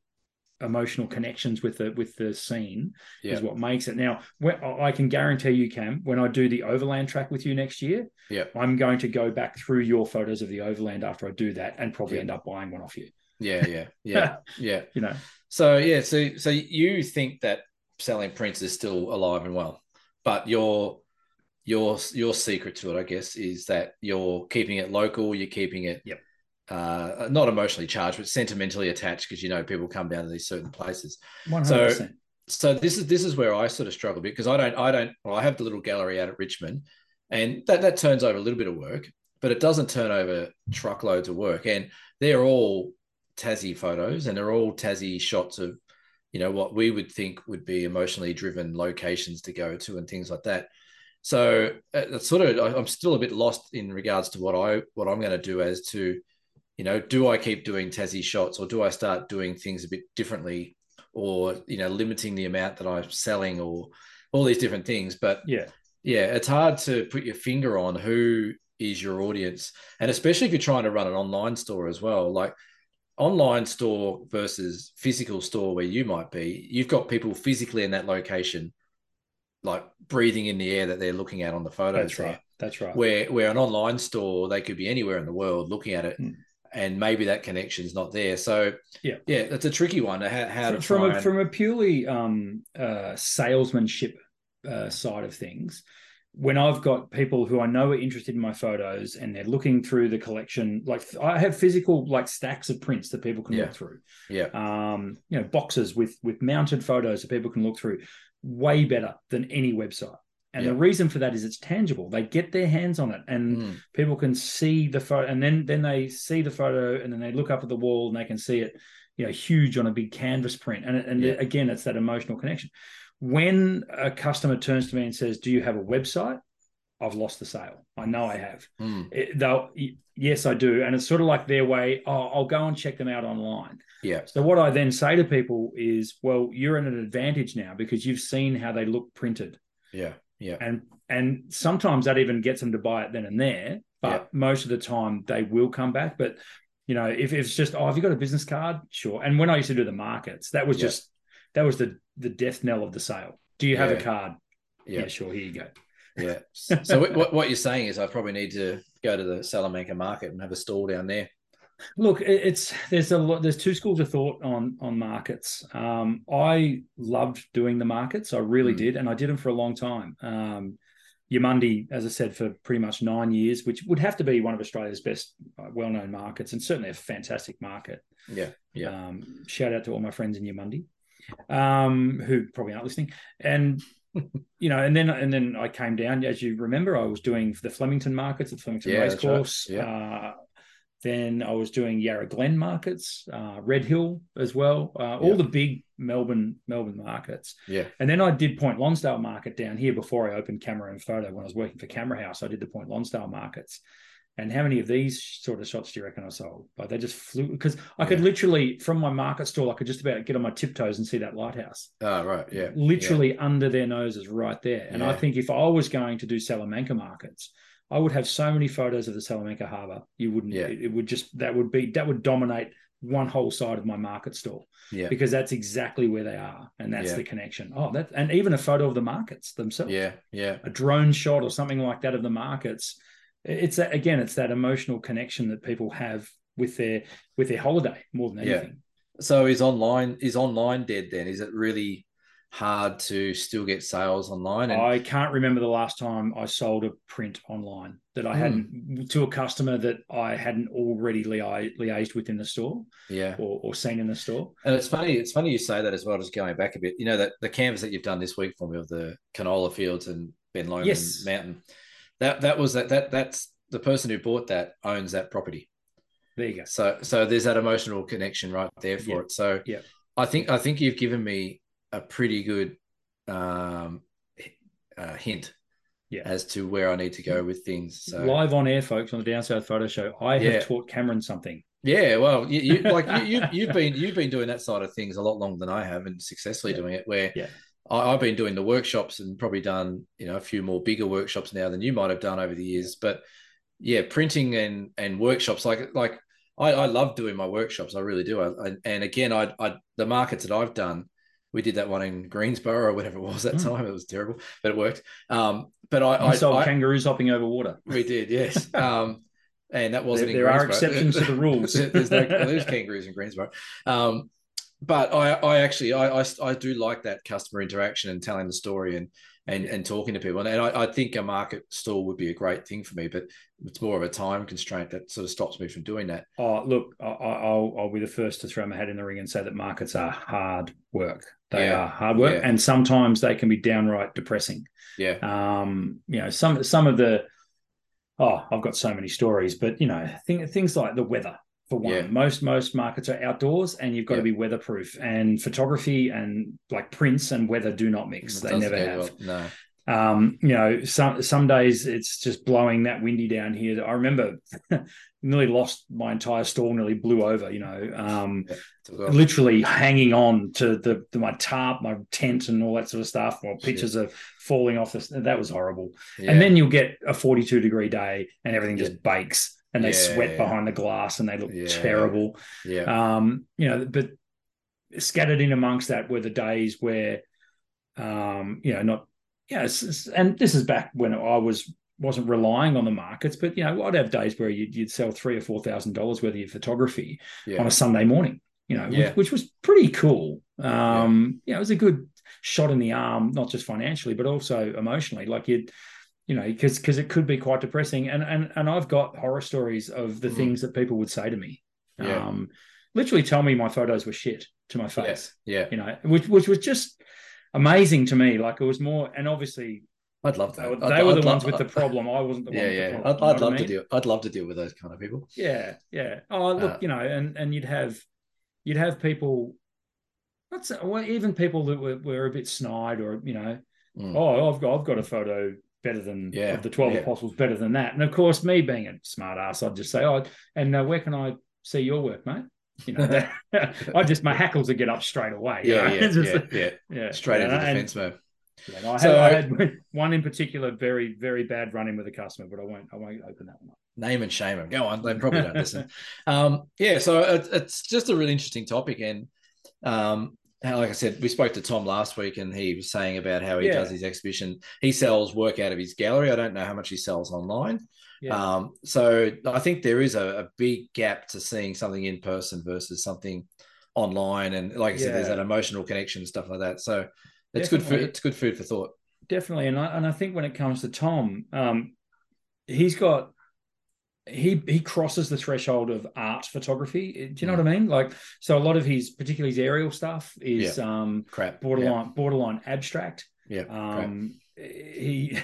emotional connections with the, with the scene yeah. is what makes it. Now, when, I can guarantee you, Cam, when I do the overland track with you next year, yeah. I'm going to go back through your photos of the overland after I do that, and probably yeah. end up buying one off you. Yeah. Yeah. Yeah. yeah. You know, so yeah. So, so you think that selling prints is still alive and well, but you're, Your your secret to it, I guess, is that you're keeping it local. You're keeping it yep. uh, not emotionally charged, but sentimentally attached, because you know people come down to these certain places. one hundred percent. So so this is this is where I sort of struggle a bit, because I don't I don't well, I have the little gallery out at Richmond, and that that turns over a little bit of work, but it doesn't turn over truckloads of work, and they're all Tassie photos, and they're all Tassie shots of, you know, what we would think would be emotionally driven locations to go to and things like that. So that's sort of, I'm still a bit lost in regards to what I what I'm going to do as to, you know, do I keep doing Tassie shots, or do I start doing things a bit differently, or, you know, limiting the amount that I'm selling, or all these different things. But yeah, yeah, it's hard to put your finger on who is your audience, and especially if you're trying to run an online store as well, like online store versus physical store where you might be, you've got people physically in that location, like breathing in the air that they're looking at on the photos. That's right. There. That's right. Where, where an online store, they could be anywhere in the world looking at it. Mm. And maybe that connection's not there. So yeah, yeah, it's a tricky one. How, how from, to from, a, and... from a purely um, uh, salesmanship uh, side of things, when I've got people who I know are interested in my photos and they're looking through the collection, like I have physical like stacks of prints that people can yeah. look through. Yeah. Um, you know, boxes with with mounted photos that people can look through, way better than any website. And yep. the reason for that is it's tangible. They get their hands on it, and mm. people can see the photo, and then then they see the photo, and then they look up at the wall and they can see it, you know, huge on a big canvas print. And, and yep. again, it's that emotional connection. When a customer turns to me and says, do you have a website? I've lost the sale. I know I have. Mm. It, they'll, yes, I do. And it's sort of like their way, oh, I'll go and check them out online. Yeah. So what I then say to people is, well, you're at an advantage now because you've seen how they look printed. Yeah. Yeah, and and sometimes that even gets them to buy it then and there, but yeah. most of the time they will come back. But you know, if, if it's just, oh, have you got a business card? Sure. And when I used to do the markets, that was yeah. just that was the the death knell of the sale. Do you have yeah. a card? Yeah. yeah, sure. Here you go. Yeah. So what what you're saying is, I probably need to go to the Salamanca Market and have a stall down there. Look, it's there's a lot. There's two schools of thought on on markets. Um, I loved doing the markets. I really mm. did, and I did them for a long time. Um, Eumundi, as I said, for pretty much nine years, which would have to be one of Australia's best, uh, well-known markets, and certainly a fantastic market. Yeah, yeah. Um, shout out to all my friends in Eumundi, um, who probably aren't listening. And you know, and then and then I came down. As you remember, I was doing the Flemington markets at the Flemington yeah, Racecourse. Right. Yeah. Uh, Then I was doing Yarra Glen markets, uh, Red Hill as well, uh, all yeah. the big Melbourne Melbourne markets. Yeah. And then I did Point Lonsdale Market down here before I opened Camera and Photo. When I was working for Camera House, I did the Point Lonsdale markets. And how many of these sort of shots do you reckon I sold? Like they just flew, because I yeah. could literally, from my market stall, I could just about get on my tiptoes and see that lighthouse. Oh, right, yeah. Literally yeah. under their noses right there. And yeah. I think if I was going to do Salamanca markets, I would have so many photos of the Salamanca Harbour. You wouldn't, yeah. it, it would just, that would be, that would dominate one whole side of my market stall yeah. because that's exactly where they are. And that's yeah. the connection. Oh, that, and even a photo of the markets themselves. Yeah. Yeah. A drone shot or something like that of the markets. It's that, again, it's that emotional connection that people have with their, with their holiday more than anything. Yeah. So is online, is online dead then? Is it really hard to still get sales online? And I can't remember the last time I sold a print online that I mm. hadn't to a customer that I hadn't already lia- liaised with in the store, yeah, or, or seen in the store. And it's funny, it's funny you say that as well. Just going back a bit, you know, that the canvas that you've done this week for me of the canola fields and Ben Lomond yes. Mountain, that that was that that that's the person who bought that owns that property. There you go. So so there's that emotional connection right there for yeah. it. So yeah, I think I think you've given me a pretty good um, uh, hint yeah. as to where I need to go with things. So. Live on air, folks, on the Down South Photo Show, I yeah. have taught Cameron something. Yeah, well, you, you, like you, you, you've been you've been doing that side of things a lot longer than I have, and successfully yeah. doing it. Where yeah. I, I've been doing the workshops and probably done you know a few more bigger workshops now than you might have done over the years. But yeah, printing and and workshops like like I, I love doing my workshops. I really do. I, I, and again, I, I the markets that I've done. We did that one in Greensboro or whatever it was that mm. time. It was terrible, but it worked. Um, but I, I sold I, kangaroos hopping over water. We did, yes. um, and that wasn't there, in there Greensboro. There are exceptions to the rules. There's no there's kangaroos in Greensboro. Um, but I, I actually, I, I, I do like that customer interaction and telling the story and and and talking to people. And, and I, I think a market stall would be a great thing for me, but it's more of a time constraint that sort of stops me from doing that. Oh, look, I, I'll, I'll be the first to throw my hat in the ring and say that markets are hard work. They yeah. are hard work, yeah. and sometimes they can be downright depressing. Yeah. Um. You know, some some of the oh, I've got so many stories, but you know, thing, things like the weather. For one, yeah. most most markets are outdoors, and you've got yeah. to be weatherproof. And photography and like prints and weather do not mix; it they never have. Well. No, um, you know, some some days it's just blowing that windy down here. I remember nearly lost my entire stall; nearly blew over. You know, um, yeah. literally hanging on to the, the my tarp, my tent, and all that sort of stuff. While pictures yeah. are falling off, this that was horrible. Yeah. And then you'll get a forty-two degree day, and everything yeah. just bakes. And they yeah, sweat yeah. behind the glass and they look yeah, terrible. Yeah. Um, you know, but scattered in amongst that were the days where, um, you know, not, yeah, you know, and this is back when I was, wasn't relying on the markets, but, you know, I'd have days where you'd, you'd sell three thousand dollars or four thousand dollars worth of your photography yeah. on a Sunday morning, you know, yeah. which, which was pretty cool. Um, yeah. You know, it was a good shot in the arm, not just financially, but also emotionally. Like you'd, you know, because because it could be quite depressing. And and and I've got horror stories of the mm. things that people would say to me. Yeah. Um, literally tell me my photos were shit to my face. Yeah. yeah. You know, which which was just amazing to me. Like it was more, and obviously I'd love that. They, they I'd, were the I'd ones love, with the problem. I wasn't the yeah, one with yeah. the problem. I'd, I'd love I mean? to deal I'd love to deal with those kind of people. Yeah, yeah. Oh look, uh, you know, and and you'd have you'd have people not so, well, even people that were, were a bit snide or, you know, mm. oh, I've got I've got a photo better than yeah, of the twelve yeah. apostles, better than that. And of course, me being a smart ass, I'd just say, oh, and uh, where can I see your work, mate? You know, that, I just, my hackles would get up straight away. Yeah, you know? yeah, just, yeah, yeah, yeah. Straight into defense mode. Yeah, no, I, so, had, I had one in particular, very, very bad run-in with a customer, but I won't, I won't open that one up. Name and shame them. Go on. They probably don't listen. Um, yeah. So it, it's just a really interesting topic. And, um, like I said, we spoke to Tom last week and he was saying about how he yeah. does his exhibition. He sells work out of his gallery. I don't know how much he sells online. Yeah. Um, so I think there is a, a big gap to seeing something in person versus something online. And like I yeah. said, there's that emotional connection and stuff like that. So it's Definitely. good for, it's good food for thought. Definitely. And I, and I think when it comes to Tom, um, he's got, he he crosses the threshold of art photography. Do you know yeah. what I mean? Like, so a lot of his, particularly his aerial stuff, is yeah. um, crap, borderline yeah. borderline abstract. Yeah, um, crap. he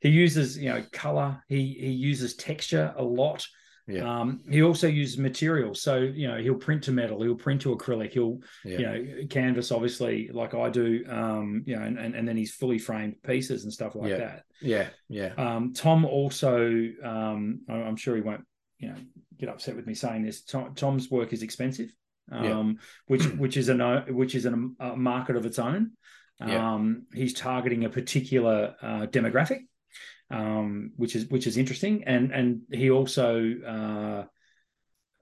he uses you know color. He he uses texture a lot. Yeah. Um, he also uses materials. So you know he'll print to metal. He'll print to acrylic. He'll yeah. you know canvas, obviously, like I do. Um, you know, and and, and then he's fully framed pieces and stuff like yeah. that. Yeah, yeah. Um, Tom also, um, I'm sure he won't, you know, get upset with me saying this. Tom, Tom's work is expensive, um, yeah. which which is a which is an, a market of its own. Um, yeah. He's targeting a particular uh, demographic, um, which is which is interesting, and and he also uh,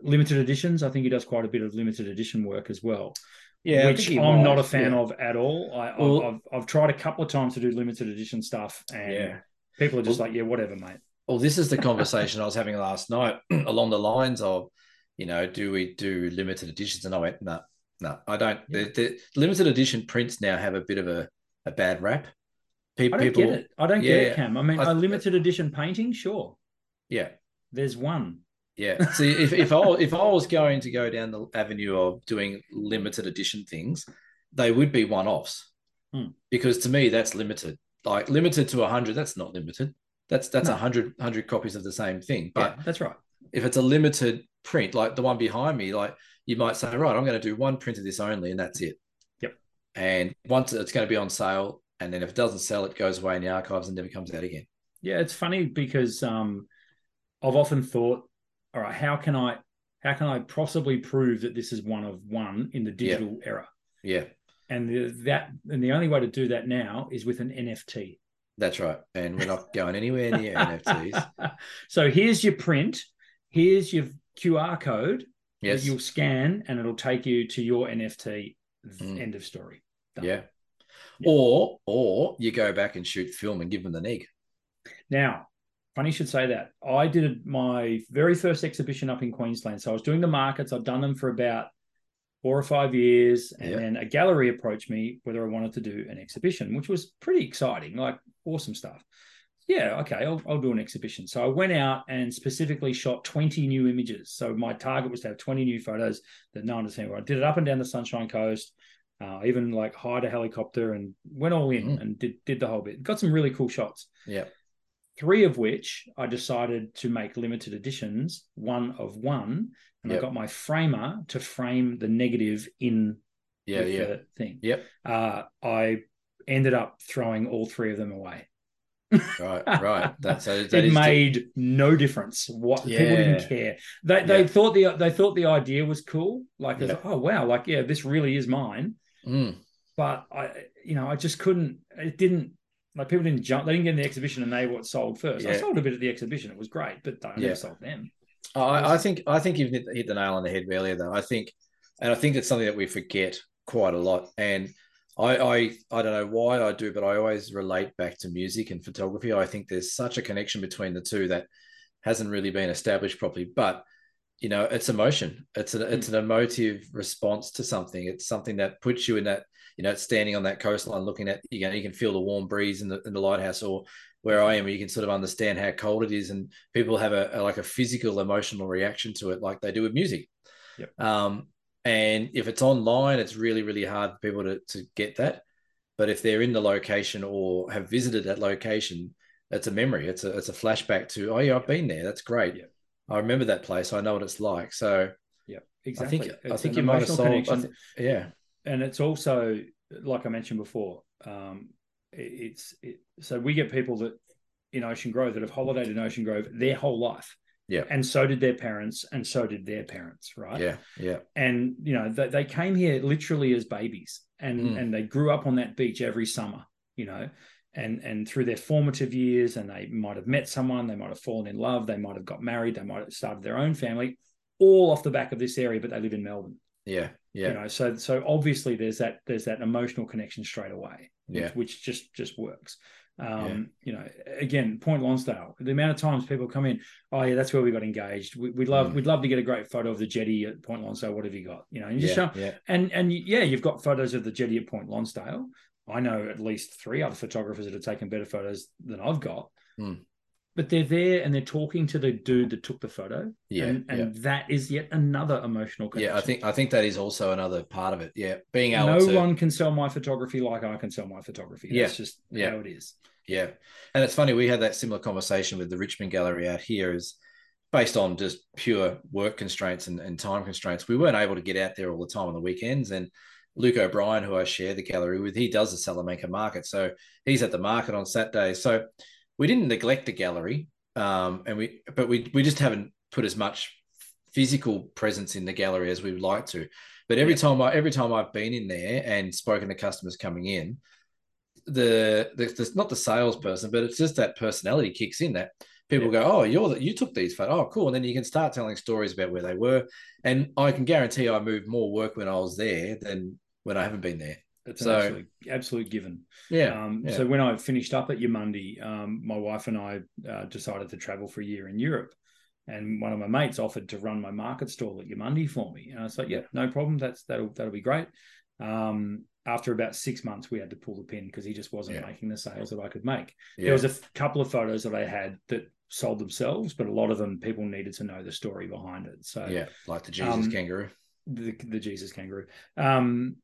limited editions. I think he does quite a bit of limited edition work as well. Yeah, which I'm might. not a fan yeah. of at all. I, well, I've, I've tried a couple of times to do limited edition stuff, and yeah. people are just well, like, yeah, whatever, mate. Well, this is the conversation I was having last night along the lines of, you know, do we do limited editions? And I went, no, no, I don't. Yeah. The, the limited edition prints now have a bit of a, a bad rap. Pe- I don't people, get it. I don't yeah, get it, Cam. I mean, I, a limited edition painting, sure. Yeah. There's one. Yeah. See, if, if I if I was going to go down the avenue of doing limited edition things, they would be one-offs. Hmm. Because to me, that's limited. Like limited to one hundred, that's not limited. That's that's no. one hundred, one hundred copies of the same thing. But yeah, that's right. If it's a limited print, like the one behind me, like you might say, right, I'm going to do one print of this only, and that's it. Yep. And once it's going to be on sale, and then if it doesn't sell, it goes away in the archives and never comes out again. Yeah, it's funny because um, I've often thought, all right, how can I how can I possibly prove that this is one of one in the digital yeah. era? Yeah. And the, that and the only way to do that now is with an N F T. That's right. And we're not going anywhere near N F Ts. So here's your print. Here's your Q R code yes. that you'll scan and it'll take you to your N F T. Mm. End of story. Done. Yeah. Yep. Or or you go back and shoot film and give them the nig. Now, funny you should say that. I did my very first exhibition up in Queensland. So I was doing the markets. I'd done them for about four or five years, and yep. then a gallery approached me whether I wanted to do an exhibition, which was pretty exciting, like awesome stuff. Yeah, okay, I'll, I'll do an exhibition. So I went out and specifically shot twenty new images. So my target was to have twenty new photos that no one had seen. I did it up and down the Sunshine Coast. Uh, I even like hired a helicopter and went all in mm. and did, did the whole bit. Got some really cool shots. Yeah. Three of which I decided to make limited editions, one of one. And yep. I got my framer to frame the negative in yeah, yeah. the thing. Yep. Uh, I ended up throwing all three of them away. right, right. That's that it. Is made the... no difference. What yeah. people didn't care. They yeah. they thought the they thought the idea was cool. Like, yeah. like oh wow, like yeah, this really is mine. Mm. But I, you know, I just couldn't. It didn't. Like people didn't jump. They didn't get in the exhibition, and they what sold first. Yeah. I sold a bit at the exhibition. It was great, but I never yeah. sold them. Oh, I, I think I think you've hit the nail on the head earlier, though. I think, and I think it's something that we forget quite a lot, and. I, I I don't know why I do, but I always relate back to music and photography. I think there's such a connection between the two that hasn't really been established properly. But, you know, it's emotion. It's an, mm. it's an emotive response to something. It's something that puts you in that, you know, standing on that coastline looking at, you know, you can feel the warm breeze in the in the lighthouse, or where I am, you can sort of understand how cold it is. And people have a, a like a physical, emotional reaction to it like they do with music. Yep. Um, And if it's online, it's really, really hard for people to, to get that. But if they're in the location or have visited that location, it's a memory. It's a it's a flashback to, oh, yeah, I've been there. That's great. Yeah. I remember that place. I know what it's like. So yeah, exactly. I think, I think you might have solved. I th- yeah. And it's also, like I mentioned before, um, it, it's it, so we get people that in Ocean Grove that have holidayed in Ocean Grove their whole life. Yeah. And so did their parents, and so did their parents, right? Yeah, yeah. And, you know, they, they came here literally as babies, and, mm. and they grew up on that beach every summer, you know, and, and through their formative years, and they might have met someone, they might have fallen in love, they might have got married, they might have started their own family, all off the back of this area, but they live in Melbourne. Yeah, yeah. You know, so so obviously there's that there's that emotional connection straight away, yeah. which, which just just works. Um, yeah. You know, again, Point Lonsdale, the amount of times people come in, oh yeah, that's where we got engaged. We, we'd love, mm. we'd love to get a great photo of the jetty at Point Lonsdale. What have you got? You know, and you yeah, just show, yeah. and, and yeah, you've got photos of the jetty at Point Lonsdale. I know at least three other photographers that have taken better photos than I've got, mm. but they're there and they're talking to the dude that took the photo. Yeah. And, and yeah. that is yet another emotional connection. Yeah. I think, I think that is also another part of it. Yeah. Being able no to... one can sell my photography like I can sell my photography. That's yeah. just yeah. how it is. Yeah. And it's funny, we had that similar conversation with the Richmond Gallery out here, is based on just pure work constraints and, and time constraints. We weren't able to get out there all the time on the weekends. And Luke O'Brien, who I share the gallery with, he does the Salamanca Market. So he's at the market on Saturday. So we didn't neglect the gallery, um, and we but we we just haven't put as much physical presence in the gallery as we would like to. But every yeah. time I every time I've been in there and spoken to customers coming in, the, the, the not the salesperson, but it's just that personality kicks in, that people yeah. go, oh, you're the, you took these photos, oh cool, and then you can start telling stories about where they were. And I can guarantee I moved more work when I was there than when I haven't been there. It's so, an absolute, absolute given. Yeah, um, yeah. So when I finished up at Eumundi, um, my wife and I uh, decided to travel for a year in Europe, and one of my mates offered to run my market stall at Eumundi for me, and I was like, "Yeah, no problem. That's that'll that'll be great." Um, after about six months, we had to pull the pin because he just wasn't yeah. making the sales that I could make. Yeah. There was a f- couple of photos that I had that sold themselves, but a lot of them people needed to know the story behind it. So yeah, like the Jesus um, kangaroo, the, the Jesus kangaroo. Um,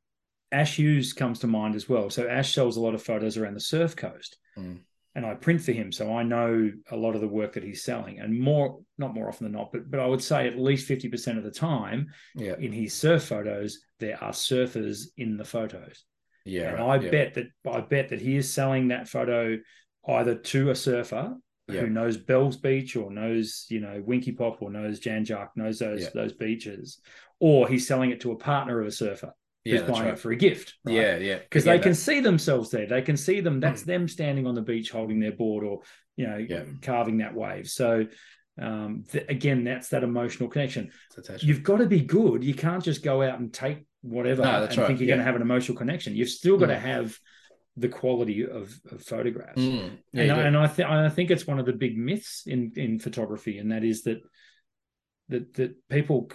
Ash Hughes comes to mind as well. So Ash sells a lot of photos around the surf coast, mm. and I print for him. So I know a lot of the work that he's selling, and more, not more often than not, but, but I would say at least fifty percent of the time yeah. in his surf photos, there are surfers in the photos. Yeah. And right. I yeah. bet that, I bet that he is selling that photo either to a surfer yeah. who knows Bells Beach, or knows, you know, Winky Pop, or knows Janjuk, knows those, yeah. those beaches, or he's selling it to a partner of a surfer. Who's yeah, buying right. it for a gift, right? Yeah, yeah. Because they that. can see themselves there. They can see them. That's mm. them standing on the beach holding their board, or, you know, yeah. carving that wave. So, um, th- again, that's that emotional connection. You've got to be good. You can't just go out and take whatever no, and right. think you're yeah. going to have an emotional connection. You've still got mm. to have the quality of, of photographs. Mm. Yeah, and I, and I, th- I think it's one of the big myths in, in photography, and that is that that that people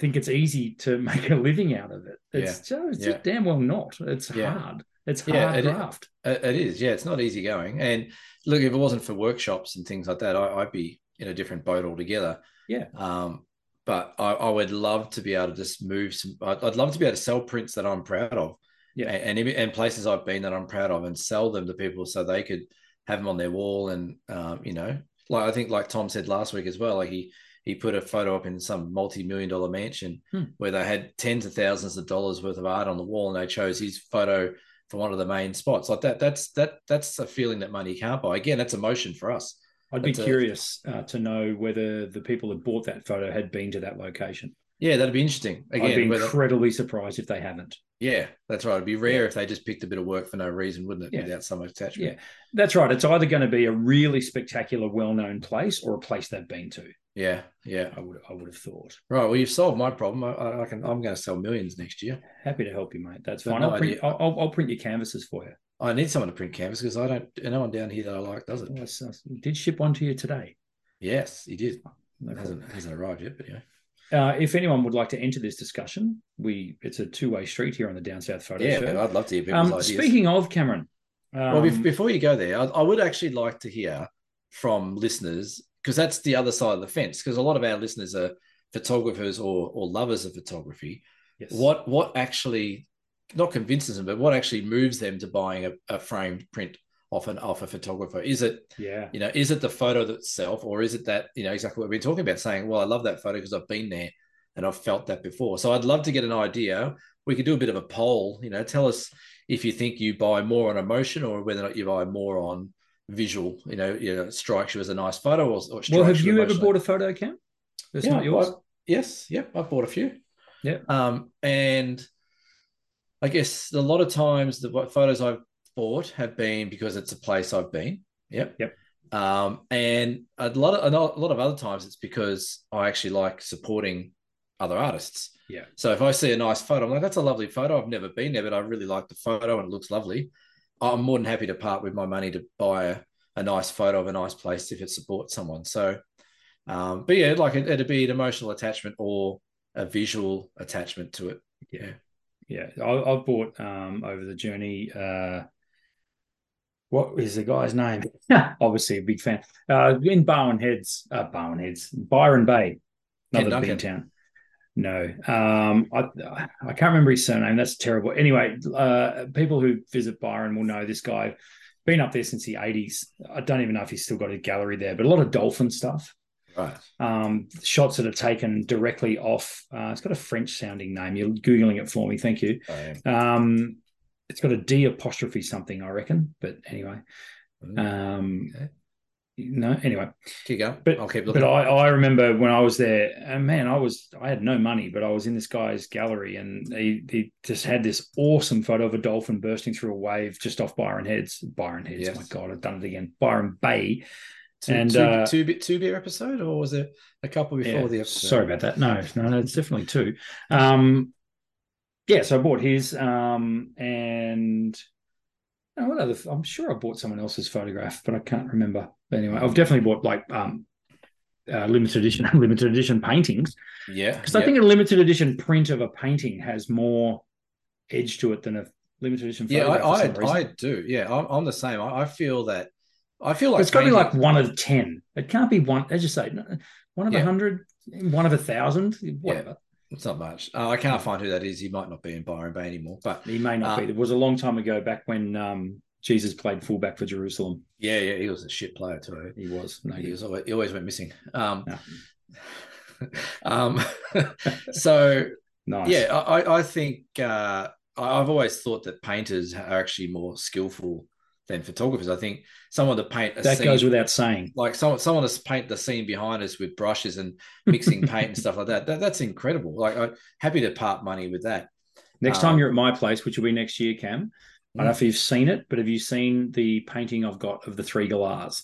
think it's easy to make a living out of it. It's, yeah. just, it's yeah. just damn well not. It's yeah. hard. It's hard yeah, it, graft. It, it is. Yeah, it's not easy going. And look, if it wasn't for workshops and things like that, I, I'd be in a different boat altogether. Yeah. Um, but I, I would love to be able to just move some. I'd, I'd love to be able to sell prints that I'm proud of. Yeah. And, and and places I've been that I'm proud of, and sell them to people so they could have them on their wall. And um, you know, like I think, like Tom said last week as well, like he. He put a photo up in some multi-million dollar mansion hmm. where they had tens of thousands of dollars worth of art on the wall, and they chose his photo for one of the main spots. Like that, that's that that's a feeling that money can't buy. Again, that's emotion for us. I'd that's be curious a, uh, to know whether the people that bought that photo had been to that location. Yeah, that'd be interesting. Again, I'd be whether, incredibly surprised if they haven't. Yeah, that's right. It'd be rare yeah. if they just picked a bit of work for no reason, wouldn't it? Yeah. Without some attachment. Yeah, that's right. It's either going to be a really spectacular, well-known place or a place they've been to. Yeah, yeah, I would I would have thought. Right, well, you've solved my problem. I, I can. I'm going to sell millions next year. Happy to help you, mate. That's fine. No I'll, print, I'll, I'll print your canvases for you. I need someone to print canvas because I don't. No one down here that I like does it. Well, I, I did ship one to you today. Yes, he did. No it hasn't, hasn't arrived yet, but anyway. Uh, if anyone would like to enter this discussion, we it's a two-way street here on the Down South Photo yeah, Show. Yeah, I'd love to hear people's um, ideas. Speaking of Cameron, um, well, be- before you go there, I, I would actually like to hear from listeners. Because that's the other side of the fence. Because a lot of our listeners are photographers or or lovers of photography. Yes. What what actually not convinces them, but what actually moves them to buying a, a framed print off an off a photographer? Is it yeah, you know, is it the photo itself, or is it that, you know, exactly what we've been talking about, saying, well, I love that photo because I've been there and I've felt that before. So I'd love to get an idea. We could do a bit of a poll, you know, tell us if you think you buy more on emotion or whether or not you buy more on visual, you know, you know, strikes you as a nice photo, or, or well, have you, you ever bought a photo, Cam? That's yeah, not yours. I, yes, yep, I've bought a few. Yeah, um, and I guess a lot of times the photos I've bought have been because it's a place I've been. Yep, yep. Um, and a lot of a lot of other times it's because I actually like supporting other artists. Yeah. So if I see a nice photo, I'm like, that's a lovely photo. I've never been there, but I really like the photo and it looks lovely. I'm more than happy to part with my money to buy a, a nice photo of a nice place if it supports someone. So, um, but yeah, like it, it'd be an emotional attachment or a visual attachment to it. Yeah. Yeah. I, I've bought um, over the journey. Uh, what is the guy's name? Obviously a big fan. Uh, in Barwon Heads, uh, Barwon Heads, Byron Bay, another big town. No, um, I I can't remember his surname. That's terrible. Anyway, uh, people who visit Byron will know this guy. Been up there since the eighties. I don't even know if he's still got a gallery there, but a lot of dolphin stuff. Right. Um, shots that are taken directly off. Uh, it's got a French-sounding name. You're Googling it for me. Thank you. Um, it's got a D apostrophe something, I reckon. But anyway. Um, okay. No, anyway, keep going. But I'll keep looking. But I, I remember when I was there, and man, I was I had no money, but I was in this guy's gallery, and he, he just had this awesome photo of a dolphin bursting through a wave just off Byron Heads. Byron Heads, yes. My God, I've done it again. Byron Bay, two, and two, uh, two, two, two beer episode, or was it a couple before yeah, the episode? Sorry about that. No, no, no, it's definitely two. Um, yeah, so I bought his, um, and. Oh, what other, I'm sure I bought someone else's photograph, but I can't remember. But anyway, I've definitely bought like um, uh, limited edition, limited edition paintings. Yeah, because yeah. I think a limited edition print of a painting has more edge to it than a limited edition photograph. Yeah, I I, I do. Yeah, I'm, I'm the same. I, I feel that. I feel like it's got to be like one of ten. It can't be one. As you say, one of a yeah. hundred, one of a thousand, whatever. Yeah. It's not much. Uh, I can't find who that is. He might not be in Byron Bay anymore, but he may not um, be. It was a long time ago, back when um, Jesus played fullback for Jerusalem. Yeah, yeah, he was a shit player too. He was. No, he was always, he always went missing. Um, no. um, so nice. Yeah, I, I think uh, I've always thought that painters are actually more skillful than photographers. I think someone to paint a that scene, goes without saying. Like someone, someone to paint the scene behind us with brushes and mixing paint and stuff like that. that. That's incredible. Like, I'm happy to part money with that. Next um, time you're at my place, which will be next year, Cam. Yeah. I don't know if you've seen it, but have you seen the painting I've got of the three Galahs?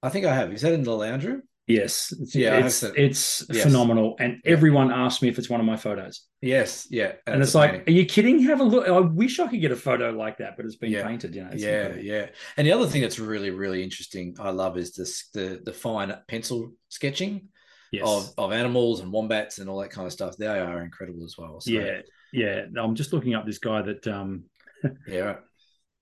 I think I have. Is that in the lounge room? Yes. It's, yeah, it's, it's yes. phenomenal. And yeah. everyone asks me if it's one of my photos. Yes. Yeah. And, and it's like, painting. Are you kidding? Have a look. I wish I could get a photo like that, but it's been yeah. painted. You know. Yeah. Incredible. Yeah. And the other thing that's really, really interesting I love is this, the, the fine pencil sketching yes. of, of animals and wombats and all that kind of stuff. They are incredible as well. So. Yeah, yeah. I'm just looking up this guy that... Um... yeah, right.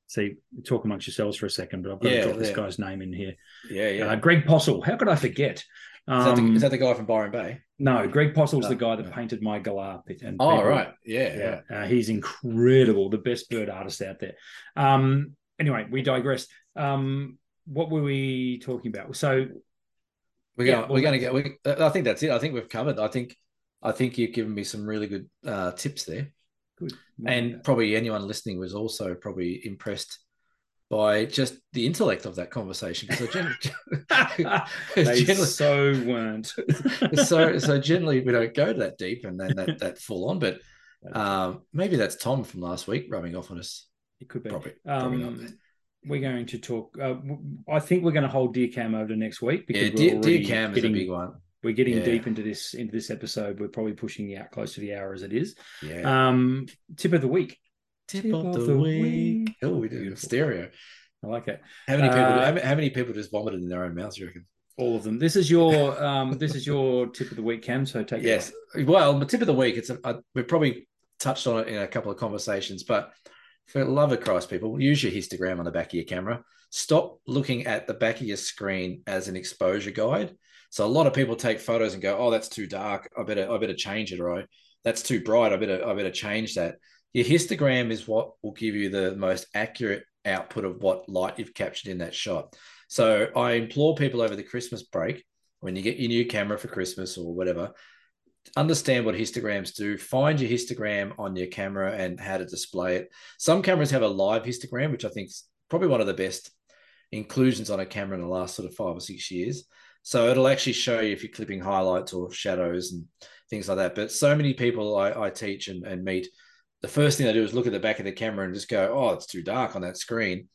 See, talk amongst yourselves for a second, but I've got yeah, to drop yeah. this guy's name in here. Yeah, yeah. Uh, Greg Postle. How could I forget? Um, is, that the, is that the guy from Byron Bay? No, Greg Postle's no, the guy that no. painted my galah pit. And oh, people, right. Yeah. yeah. Uh, he's incredible. The best bird artist out there. Um, anyway, we digress. Um, what were we talking about? So we're yeah, going we're going to get, we, I think that's it. I think we've covered, I think, I think you've given me some really good uh, tips there. Good. And probably anyone listening was also probably impressed by just the intellect of that conversation. So generally, they generally, so weren't. so so generally we don't go that deep and then that that full on. But um, maybe that's Tom from last week rubbing off on us. It could be. Probably, probably um, not. We're going to talk. Uh, I think we're going to hold Dear Cam over to next week because yeah, dear, dear Cam getting, is a big one. We're getting yeah. deep into this into this episode. We're probably pushing out close to the hour as it is. Yeah. Um, tip of the week. Tip, tip of, of the, the week. week. Oh, we did it in stereo. I like it. How many people? Uh, how many people just vomited in their own mouths? You reckon? All of them. This is your. Um, this is your tip of the week, Cam. So take. Yes. It well, the tip of the week. It's. A, I, we probably touched on it in a couple of conversations, but for the love of Christ, people, use your histogram on the back of your camera. Stop looking at the back of your screen as an exposure guide. So a lot of people take photos and go, "Oh, that's too dark. I better. I better change it." Right? That's too bright. I better. I better change that. Your histogram is what will give you the most accurate output of what light you've captured in that shot. So I implore people over the Christmas break, when you get your new camera for Christmas or whatever, understand what histograms do. Find your histogram on your camera and how to display it. Some cameras have a live histogram, which I think is probably one of the best inclusions on a camera in the last sort of five or six years. So it'll actually show you if you're clipping highlights or shadows and things like that. But so many people I, I teach and, and meet, the first thing they do is look at the back of the camera and just go, "Oh, it's too dark on that screen."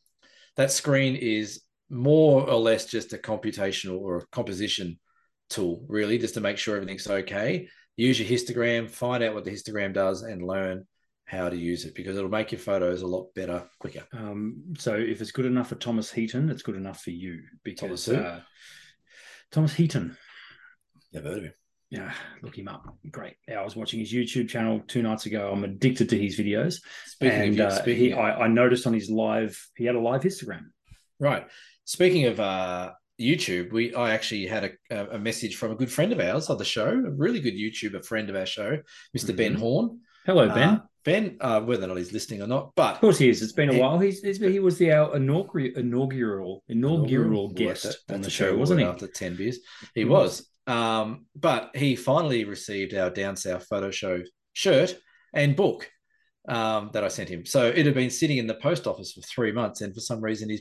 That screen is more or less just a computational or a composition tool, really, just to make sure everything's okay. Use your histogram, find out what the histogram does and learn how to use it, because it'll make your photos a lot better, quicker. Um, so if it's good enough for Thomas Heaton, it's good enough for you. Because Thomas, uh, Thomas Heaton. Never heard of him. Yeah, look him up. Great. I was watching his YouTube channel two nights ago. I'm addicted to his videos. Speaking and, of you, uh, speaking he, of... I, I noticed on his live, he had a live histogram. Right. Speaking of uh, YouTube, we I actually had a, a message from a good friend of ours on the show, a really good YouTuber friend of our show, Mister Mm-hmm. Ben Horn. Hello, Ben. Uh, Ben, uh, whether or not he's listening or not, but of course he is. It's been a he, while. He's, he's he was the our inaugural inaugural inaugural guest well, that, on the show, wasn't he? After ten beers, he, he was. was. Um, but he finally received our Down South Photo Show shirt and book um, that I sent him. So it had been sitting in the post office for three months, and for some reason his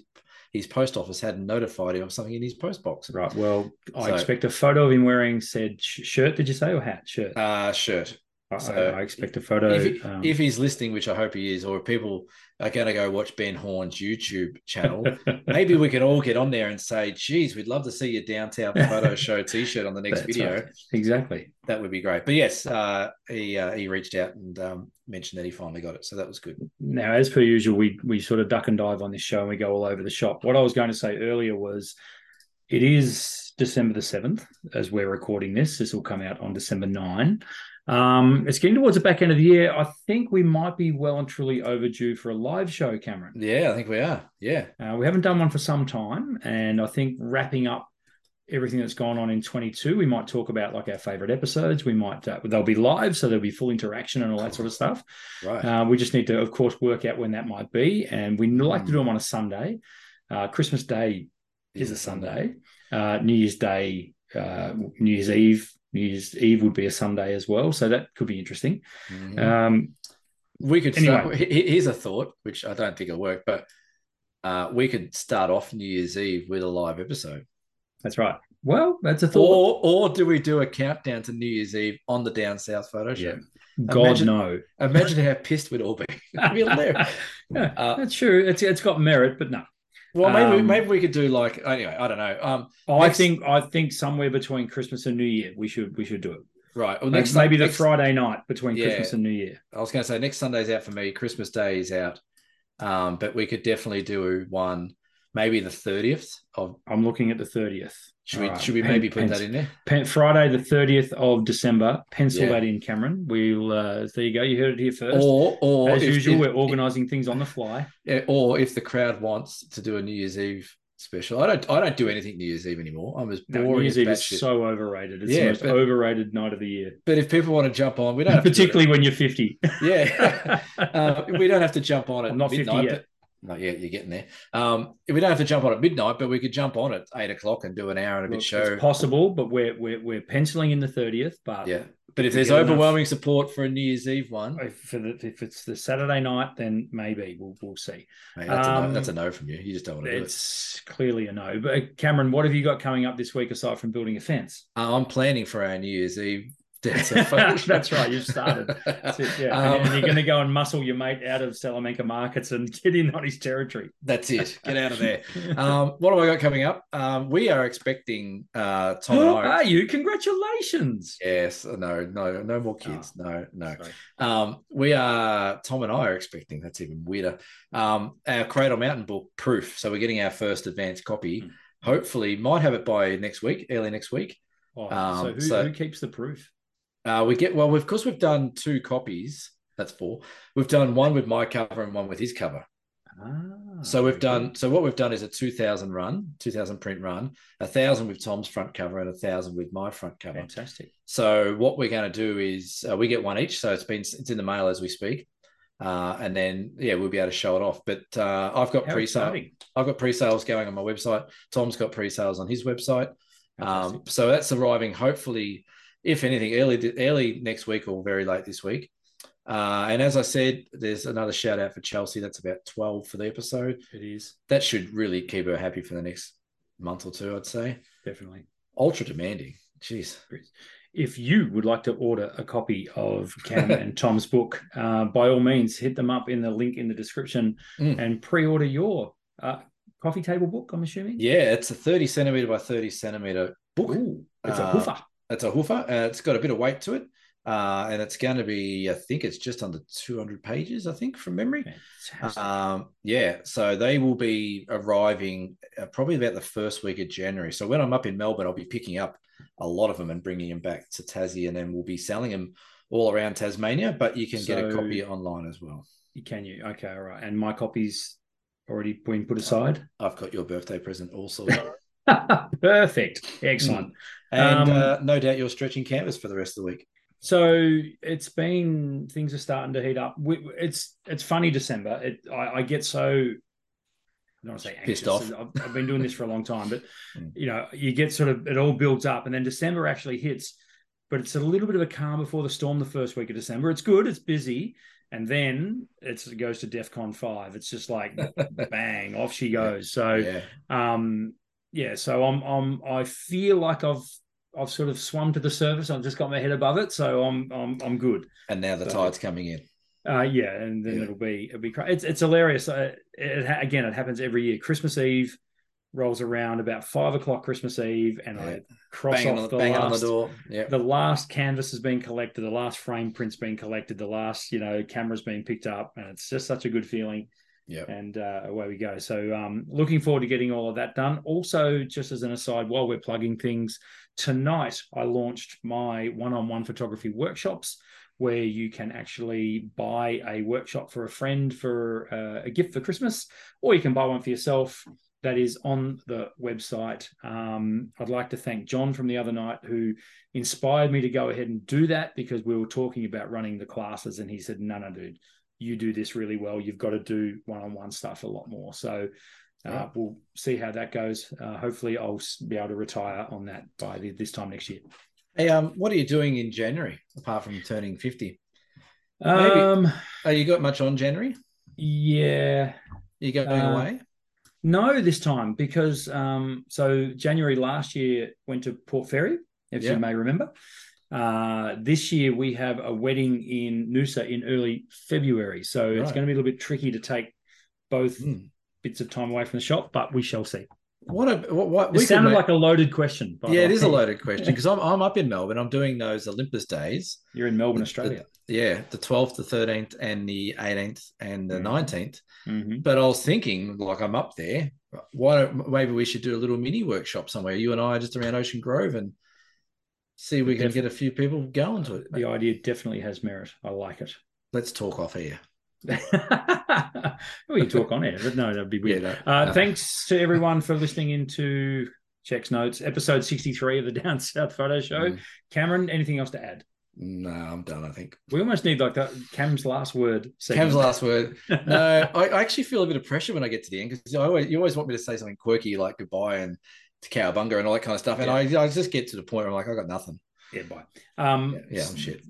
his post office hadn't notified him of something in his post box. Right. Well, so, I expect a photo of him wearing said shirt. Did you say or hat? Shirt. Uh, shirt. So I, I expect a photo. If, he, um, if he's listening, which I hope he is, or if people are going to go watch Ben Horn's YouTube channel, maybe we can all get on there and say, "Geez, we'd love to see your Downtown Photo Show T-shirt on the next That's video." Right. Exactly, that would be great. But yes, uh, he uh, he reached out and um, mentioned that he finally got it, so that was good. Now, as per usual, we we sort of duck and dive on this show and we go all over the shop. What I was going to say earlier was, it is December the seventh as we're recording this. This will come out on December ninth. Um, it's getting towards the back end of the year. I think we might be well and truly overdue for a live show, Cameron. Yeah, I think we are. Yeah. Uh, we haven't done one for some time. And I think wrapping up everything that's gone on in twenty-two, we might talk about like our favorite episodes. We might, uh, they'll be live. So there'll be full interaction and all that sort of stuff. Right. Uh, we just need to, of course, work out when that might be. And we like mm. to do them on a Sunday. Uh, Christmas Day is, is a Sunday. Sunday. Uh, New Year's Day, uh, New Year's Eve. New Year's Eve would be a Sunday as well, so that could be interesting. Mm-hmm. Um, we could anyway. Start, here's a thought, which I don't think will work, but uh, we could start off New Year's Eve with a live episode. That's right. Well, that's a thought. Or, or do we do a countdown to New Year's Eve on the Down South Photo Show? Yeah. God, imagine, no. Imagine how pissed we'd all be. It'd be hilarious. Yeah, uh, that's true. It's it's got merit, but no. Well, maybe um, maybe we could do like anyway. I don't know. Um, I next, think I think somewhere between Christmas and New Year, we should we should do it. Right. Well, next maybe next, the Friday night between yeah, Christmas and New Year. I was going to say next Sunday's out for me. Christmas Day is out, um, but we could definitely do one. Maybe the thirtieth of. I'm looking at the thirtieth. Should we, right. should we pen, maybe put pens, that in there? Pen, Friday the thirtieth of December. Pencil yeah. that in, Cameron. We'll uh, there you go. You heard it here first. Or, or as if, usual, if, we're organising if, things on the fly. Yeah, or if the crowd wants to do a New Year's Eve special, I don't. I don't do anything New Year's Eve anymore. I'm as boring. No, New Year's Eve is shit. So overrated. It's yeah, the most but, overrated night of the year. But if people want to jump on, we don't. Have Particularly to do when you're fifty. Yeah, uh, we don't have to jump on at I'm not midnight, fifty yet. But, not yet, you're getting there. Um, we don't have to jump on at midnight, but we could jump on at eight o'clock and do an hour and a bit Look, show. It's possible, but we're we're we're penciling in the thirtieth. But yeah, but if there's overwhelming enough, support for a New Year's Eve one, if, if it's the Saturday night, then maybe we'll we'll see. Mate, that's, um, a no, that's a no from you. You just don't want to do it. It's clearly a no. But Cameron, what have you got coming up this week aside from building a fence? Uh, I'm planning for our New Year's Eve. That's right, you've started. That's it, yeah. um, and you're going to go and muscle your mate out of Salamanca Markets and get in on his territory. That's it. Get out of there. um, what have I got coming up? Um, we are expecting uh, Tom Who and I. Are you? Congratulations. Yes. No, no, no more kids. Oh, no, no. Um, we are, Tom and I are expecting, that's even weirder, um, our Cradle Mountain book, Proof. So we're getting our first advanced copy. Mm. Hopefully, might have it by next week, early next week. Oh, um, so, who, so who keeps the proof? Uh, we get well. Of course, we've done two copies. That's four. We've done one with my cover and one with his cover. Ah, so we've done. So what we've done is a two thousand run, two thousand print run, a thousand with Tom's front cover and a thousand with my front cover. Fantastic. So what we're going to do is uh, we get one each. So it's been it's in the mail as we speak, uh, and then yeah, we'll be able to show it off. But uh, I've got pre sale. I've got pre sales going on my website. Tom's got pre sales on his website. Um, so that's arriving hopefully. If anything, early early next week or very late this week. Uh, and as I said, there's another shout out for Chelsea. That's about twelve for the episode. It is. That should really keep her happy for the next month or two, I'd say. Definitely. Ultra demanding. Jeez. If you would like to order a copy of Cam and Tom's book, uh, by all means, hit them up in the link in the description mm. and pre-order your uh, coffee table book, I'm assuming. Yeah, it's a thirty centimetre by thirty centimetre book. Ooh, it's a hoofer. Uh, It's a hoofer. Uh, it's got a bit of weight to it. Uh, and it's going to be, I think it's just under two hundred pages, I think, from memory. Um, yeah. So they will be arriving uh, probably about the first week of January. So when I'm up in Melbourne, I'll be picking up a lot of them and bringing them back to Tassie. And then we'll be selling them all around Tasmania. But you can so get a copy online as well. Can you? Okay. All right. And my copy's already been put aside? I've got your birthday present also. Perfect. Excellent. And um, uh, no doubt you're stretching canvas for the rest of the week. So it's been, things are starting to heat up. We, it's it's funny December. It, I, I get so, I don't want to say anxious. Pissed off. I've, I've been doing this for a long time, but you know, you get sort of, it all builds up and then December actually hits, but it's a little bit of a calm before the storm the first week of December. It's good. It's busy. And then it's, it goes to DEFCON five. It's just like, bang, off she goes. So, yeah. um, Yeah, so I'm I'm I feel like I've I've sort of swum to the surface. I've just got my head above it, so I'm I'm I'm good. And now the so, tide's coming in. Uh, yeah, and then yeah. it'll be it'll be crazy. It's it's hilarious. Uh, it, it, again, it happens every year. Christmas Eve rolls around about five o'clock Christmas Eve, and yeah. I cross bang off on, the bang last on the, door. Yep. The last canvas has been collected, the last frame print's been collected, the last you know camera's been picked up, and it's just such a good feeling. Yeah, and uh, away we go. So um, looking forward to getting all of that done. Also, just as an aside, while we're plugging things, tonight I launched my one-on-one photography workshops where you can actually buy a workshop for a friend for uh, a gift for Christmas, or you can buy one for yourself. That is on the website. Um, I'd like to thank John from the other night who inspired me to go ahead and do that because we were talking about running the classes and he said, no, no, dude. You do this really well. You've got to do one-on-one stuff a lot more. So uh, yeah. we'll see how that goes. Uh, hopefully I'll be able to retire on that by the, this time next year. Hey, um, what are you doing in January, apart from turning fifty? Um, Maybe. Oh, you got much on January? Yeah. You going uh, away? No, this time because um, so January last year went to Port Fairy, if yeah. you may remember. Uh, this year we have a wedding in Noosa in early February, so right. it's going to be a little bit tricky to take both mm. bits of time away from the shop, but we shall see. What a what, what it we sounded like a loaded question. By yeah, it is a loaded question because I'm I'm up in Melbourne. I'm doing those Olympus days. You're in Melbourne, the, Australia. The, yeah, the twelfth, the thirteenth, and the eighteenth, and the nineteenth. Mm-hmm. But I was thinking, like, I'm up there. Why don't maybe we should do a little mini workshop somewhere? You and I, just around Ocean Grove, and see if we can Def- get a few people going to it. The idea definitely has merit. I like it. Let's talk off air. We can talk on air, but no, that'd be weird. Yeah, no, uh, no. Thanks to everyone for listening into Checks Notes, episode sixty-three of the Down South Photo Show. Mm. Cameron, anything else to add? No, I'm done, I think. We almost need like that Cam's last word. Segment. Cam's last word. No, I, I actually feel a bit of pressure when I get to the end because I always, you always want me to say something quirky like goodbye and to cowabunga and all that kind of stuff. And yeah. I, I just get to the point where I'm like, I got nothing. Yeah, bye. Um, yeah, yeah, I'm shit.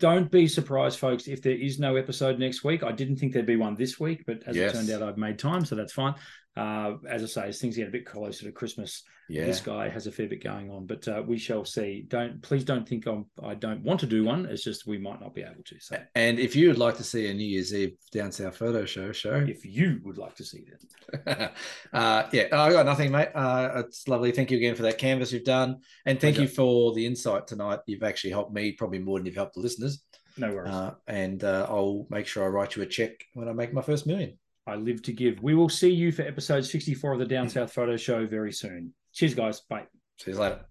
Don't be surprised, folks, if there is no episode next week. I didn't think there'd be one this week, but as yes. it turned out, I've made time, so that's fine. Uh, as I say, as things get a bit closer to Christmas, yeah. this guy has a fair bit going on, but uh, we shall see. Don't please don't think I'm, I don't want to do one. It's just we might not be able to. So, and if you would like to see a New Year's Eve Down South Photo Show show, if you would like to see that, uh, yeah, I got nothing, mate. Uh, it's lovely. Thank you again for that canvas you've done, and thank okay. you for the insight tonight. You've actually helped me probably more than you've helped the listeners. No worries. Uh, and uh, I'll make sure I write you a check when I make my first million. I live to give. We will see you for episode sixty-four of the Down South Photo Show very soon. Cheers, guys. Bye. See you later.